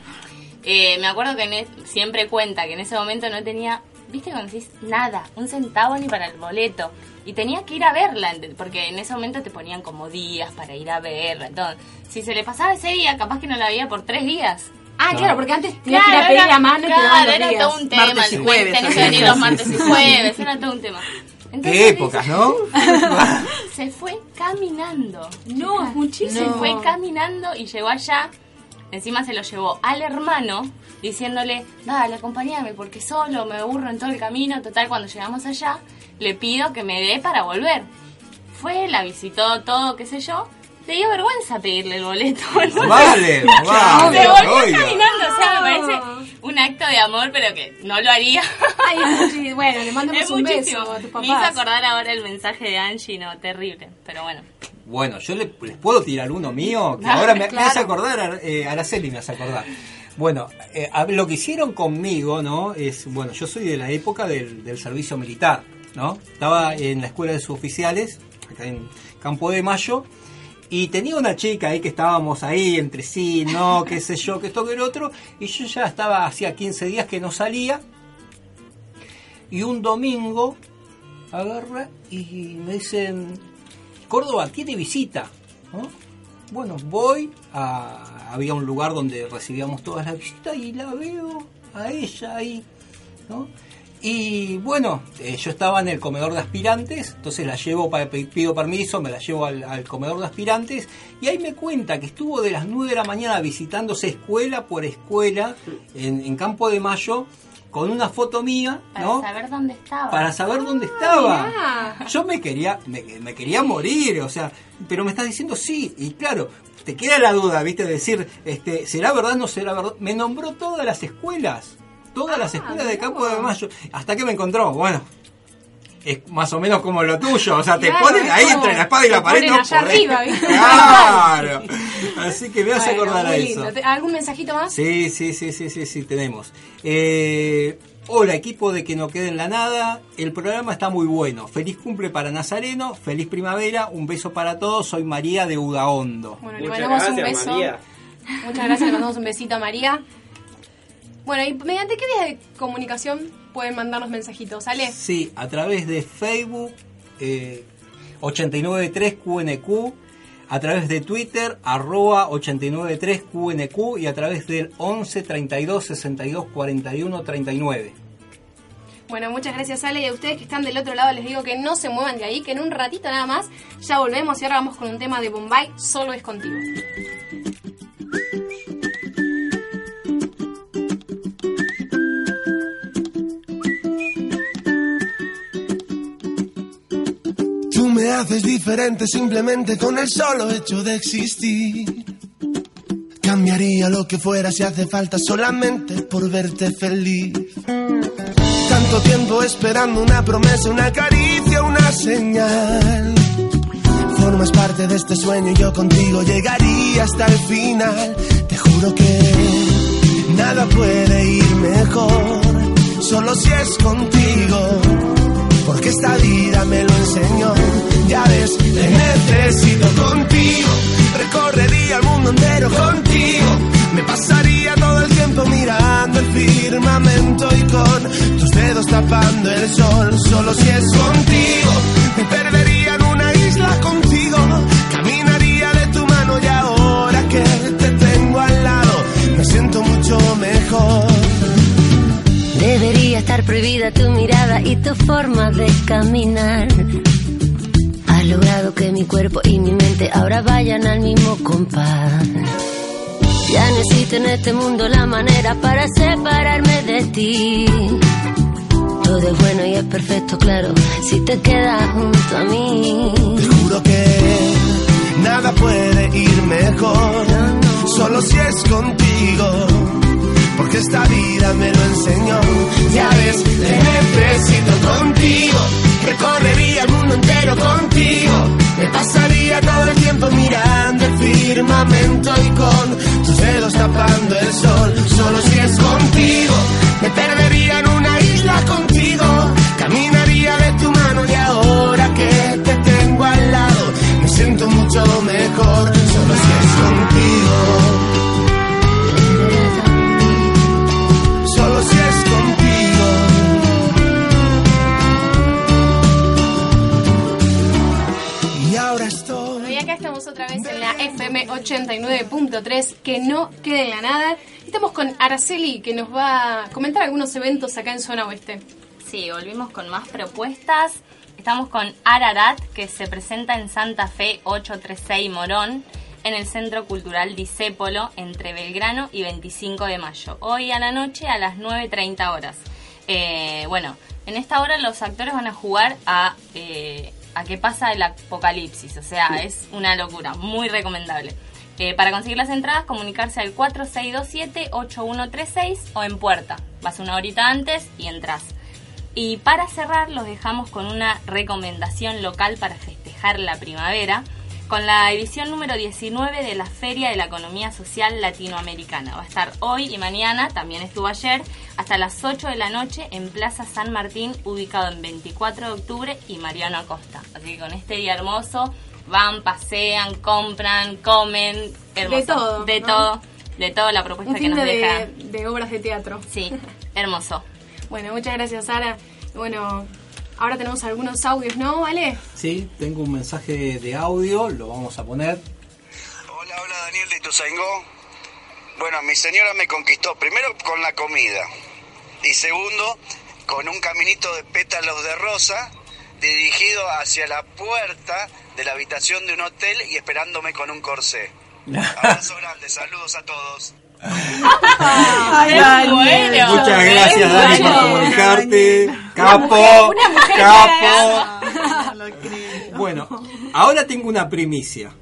Eh, me acuerdo que en es, siempre cuenta que en ese momento no tenía, viste cuando decís nada, un centavo ni para el boleto. Y tenía que ir a verla, porque en ese momento te ponían como días para ir a verla. Entonces, si se le pasaba ese día, capaz que no la veía por tres días. Ah, no. Claro, porque antes tenía claro, que ir a pedir era, la mano claro, y te daban los días. Era todo un tema. Martes y jueves. Tenías que venir los martes y jueves, era todo un tema. Entonces, ¿qué épocas, no? Se fue caminando. No, es muchísimo. No. Se fue caminando y llegó allá. Encima se lo llevó al hermano diciéndole, dale, acompáñame porque solo me aburro en todo el camino. Total, cuando llegamos allá, le pido que me dé para volver. Fue, la visitó todo, qué sé yo. Le dio vergüenza pedirle el boleto. Entonces, vale, vale. Se volvió oiga. Caminando. O sea, me parece un acto de amor, pero que no lo haría. Ay, bueno, le mandamos un muchísimo. Beso a tus papás. Me hizo acordar ahora el mensaje de Angie, no, terrible, pero bueno. Bueno, yo le, les puedo tirar uno mío, que claro, ahora me, claro. me hace acordar, eh, Araceli me hace acordar. Bueno, eh, a, lo que hicieron conmigo, ¿no? Es, bueno, yo soy de la época del, del servicio militar, ¿no? Estaba en la escuela de suboficiales, acá en Campo de Mayo, y tenía una chica ahí que estábamos ahí entre sí, no, qué sé yo, que esto, que el otro, y yo ya estaba hacía quince días que no salía, y un domingo agarra y me dicen... Córdoba tiene visita, ¿no? Bueno, voy a... Había un lugar donde recibíamos todas las visitas y la veo a ella ahí, ¿no? Y bueno, eh, yo estaba en el comedor de aspirantes, entonces la llevo, para, pido permiso, me la llevo al, al comedor de aspirantes y ahí me cuenta que estuvo de las nueve de la mañana visitándose escuela por escuela en, en Campo de Mayo con una foto mía, para ¿no? saber dónde estaba. Para saber ah, dónde estaba. Mirá. Yo me quería me, me quería morir, o sea, pero me estás diciendo sí, y claro, te queda la duda, ¿viste? De decir, este, ¿será verdad no será verdad? Me nombró todas las escuelas, todas ah, las escuelas de Campo de Mayo, hasta que me encontró, bueno, es más o menos como lo tuyo, o sea, te claro, ponen ahí entre la espada y la pared, no allá arriba, ¿viste? Claro. Así que me bueno, hace acordar a eso. ¿Algún mensajito más? Sí, sí, sí, sí, sí, sí tenemos. Eh, hola, equipo de Que No Quede en la Nada. El programa está muy bueno. Feliz cumple para Nazareno, feliz primavera, un beso para todos. Soy María de Udaondo. Bueno, le mandamos un beso. María. Muchas gracias, le mandamos un besito a María. Bueno, ¿y mediante qué vías de comunicación pueden mandarnos mensajitos? ¿Sale? Sí, a través de Facebook, eh, ocho nueve tres Q N Q, a través de Twitter, arroba ocho nueve tres Q N Q y a través del once treinta y dos sesenta y dos cuarenta y uno treinta y nueve. Bueno, muchas gracias Ale y a ustedes que están del otro lado les digo que no se muevan de ahí, que en un ratito nada más ya volvemos y ahora vamos con un tema de Bombay, Solo es Contigo. Me haces diferente simplemente con el solo hecho de existir. Cambiaría lo que fuera si hace falta solamente por verte feliz. Tanto tiempo esperando una promesa, una caricia, una señal. formas parte de este sueño y yo contigo llegaría hasta el final. Te juro que nada puede ir mejor, solo si es contigo, porque esta vida me lo enseñó. Ya ves, te necesito contigo, recorrería el mundo entero contigo, me pasaría todo el tiempo mirando el firmamento y con tus dedos tapando el sol. Solo si es contigo, me perdería en una isla contigo, caminaría de tu mano y ahora que te tengo al lado, me siento mucho mejor. Debería estar prohibida tu mirada y tu forma de caminar. Has logrado que mi cuerpo y mi mente ahora vayan al mismo compás. Ya no existe en este mundo la manera para separarme de ti. Todo es bueno y es perfecto, claro, si te quedas junto a mí. Te juro que nada puede ir mejor, no, no. Solo si es contigo, porque esta vida me lo enseñó. Ya ves, te necesito contigo, recorrería el mundo entero contigo, me pasaría todo el tiempo mirando el firmamento y con tus dedos tapando el sol. Solo si es contigo, me perdería en una isla contigo, caminaría de tu mano y ahora que te tengo al lado, me siento mucho mejor. Solo si es contigo, solo si es contigo, y ahora estoy. Y acá estamos otra vez en la F M ochenta y nueve punto tres, que no quede en la nada. Estamos con Araceli, que nos va a comentar algunos eventos acá en Zona Oeste. Sí, volvimos con más propuestas. Estamos con Ararat, que se presenta en Santa Fe ochocientos treinta y seis Morón, en el Centro Cultural Discépolo, entre Belgrano y veinticinco de mayo, hoy a la noche a las nueve treinta horas. Eh, bueno, en esta hora los actores van a jugar a, eh, a qué pasa el apocalipsis, o sea, es una locura, muy recomendable. Eh, para conseguir las entradas, comunicarse al cuatro seis dos siete ocho uno tres seis o en puerta, vas una horita antes y entras. Y para cerrar, los dejamos con una recomendación local para festejar la primavera, con la edición número diecinueve de la Feria de la Economía Social Latinoamericana. Va a estar hoy y mañana, también estuvo ayer, hasta las ocho de la noche en Plaza San Martín, ubicado en veinticuatro de octubre y Mariano Acosta. Así que con este día hermoso, van, pasean, compran, comen, hermoso. De todo. De ¿no? todo, de todo la propuesta Un que nos de, deja. De obras de teatro. Sí, hermoso. Bueno, muchas gracias, Sara. Bueno, ahora tenemos algunos audios, ¿no, Vale? Sí, tengo un mensaje de audio, lo vamos a poner. Hola, hola, Daniel de Ituzaingó. Bueno, mi señora me conquistó primero con la comida y segundo con un caminito de pétalos de rosa dirigido hacia la puerta de la habitación de un hotel y esperándome con un corsé. Abrazo grande, saludos a todos. Ay, Dani, bueno, muchas gracias, Dani, bueno, por comunicarte. Dani. Capo, una mujer, una mujer capo. No, no lo creo. Bueno, ahora tengo una primicia.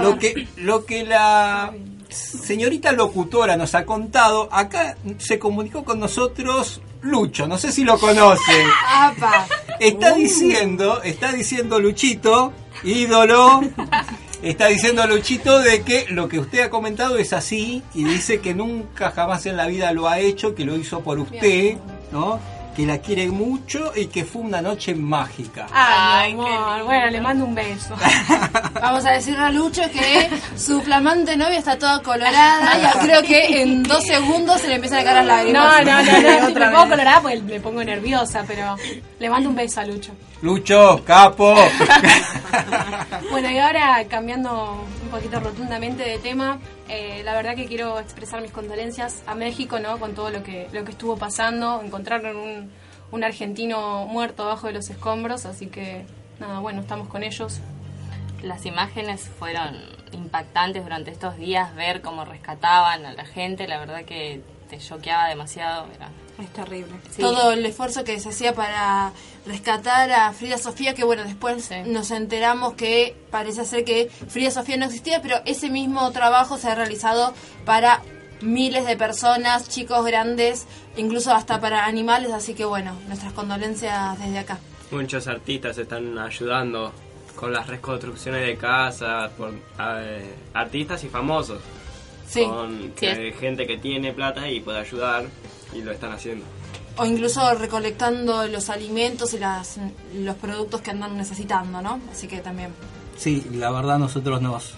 Lo que, lo que la señorita locutora nos ha contado, acá se comunicó con nosotros Lucho, no sé si lo conoce. Está diciendo, está diciendo Luchito, ídolo. Está diciendo Luchito de que lo que usted ha comentado es así y dice que nunca jamás en la vida lo ha hecho, que lo hizo por usted, ¿no? Que la quiere mucho y que fue una noche mágica. Ay, mi amor. Bueno, le mando un beso. Vamos a decirle a Lucho que su flamante novia está toda colorada. Yo creo que en dos segundos se le empiezan a caer las lágrimas. No, no, no, no, no, no me pongo colorada porque me pongo nerviosa, pero le mando un beso a Lucho. Lucho, capo. Bueno, y ahora cambiando un poquito rotundamente de tema, eh, la verdad que quiero expresar mis condolencias a México, ¿no? Con todo lo que lo que estuvo pasando. Encontraron un, un argentino muerto abajo de los escombros, así que nada, bueno, estamos con ellos. Las imágenes fueron impactantes durante estos días, ver cómo rescataban a la gente, la verdad que te choqueaba demasiado, era... Es terrible. Sí. Todo el esfuerzo que se hacía para rescatar a Frida Sofía, que bueno, después sí. nos enteramos que parece ser que Frida Sofía no existía, pero ese mismo trabajo se ha realizado para miles de personas, chicos, grandes, incluso hasta para animales, así que bueno, nuestras condolencias desde acá. Muchos artistas están ayudando con las reconstrucciones de casas por eh, artistas y famosos. Sí, con sí. Eh, gente que tiene plata y puede ayudar, y lo están haciendo. O incluso recolectando los alimentos y las, los productos que andan necesitando, ¿no? Así que también... Sí, la verdad nosotros nos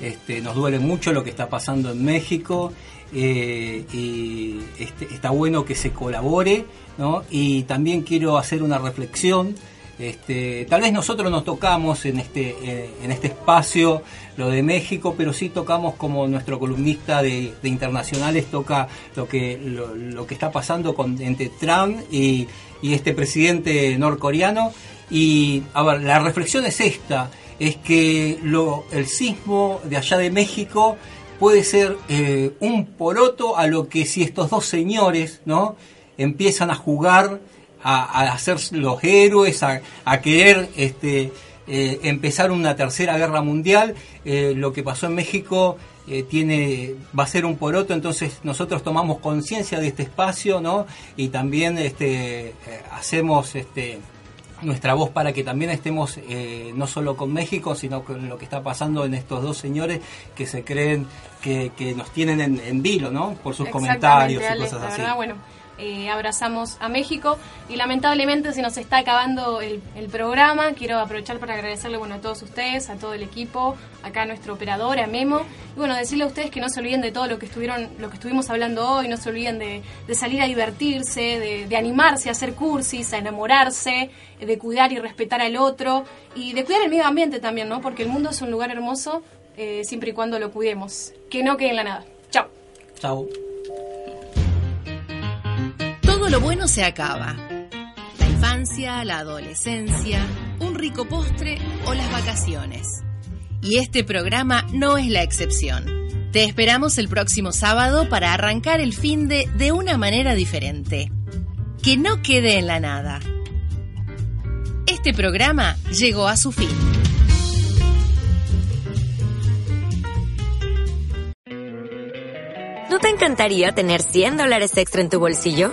este, nos duele mucho lo que está pasando en México, eh, y este, está bueno que se colabore, ¿no? Y también quiero hacer una reflexión. Este, tal vez nosotros nos tocamos en este eh, en este espacio lo de México, pero sí tocamos, como nuestro columnista de, de internacionales toca lo que lo, lo que está pasando con, entre Trump y, y este presidente norcoreano. Y a ver, la reflexión es esta, es que lo, el sismo de allá de México puede ser eh, un poroto a lo que si estos dos señores, ¿no?, empiezan a jugar A, a hacer los héroes, a, a querer este, eh, empezar una tercera guerra mundial. Eh, lo que pasó en México eh, tiene va a ser un poroto. Entonces nosotros tomamos conciencia de este espacio, ¿no? Y también este, eh, hacemos este, nuestra voz para que también estemos eh, no solo con México, sino con lo que está pasando en estos dos señores que se creen que, que nos tienen en, en vilo, ¿no? Por sus comentarios y cosas así. Eh, abrazamos a México, y lamentablemente se nos está acabando el, el programa. Quiero aprovechar para agradecerle, bueno, a todos ustedes, a todo el equipo, acá a nuestro operador, a Memo, y bueno, decirle a ustedes que no se olviden de todo lo que estuvieron, lo que estuvimos hablando hoy. No se olviden de, de salir a divertirse, de, de animarse a hacer cursis, a enamorarse, de cuidar y respetar al otro, y de cuidar el medio ambiente también, ¿no? Porque el mundo es un lugar hermoso, eh, siempre y cuando lo cuidemos. Que no quede en la nada. Chau. Chau. Todo lo bueno se acaba. La infancia, la adolescencia, un rico postre o las vacaciones. Y este programa no es la excepción. Te esperamos el próximo sábado para arrancar el finde de una manera diferente. Que no quede en la nada. Este programa llegó a su fin. ¿No te encantaría tener cien dólares extra en tu bolsillo?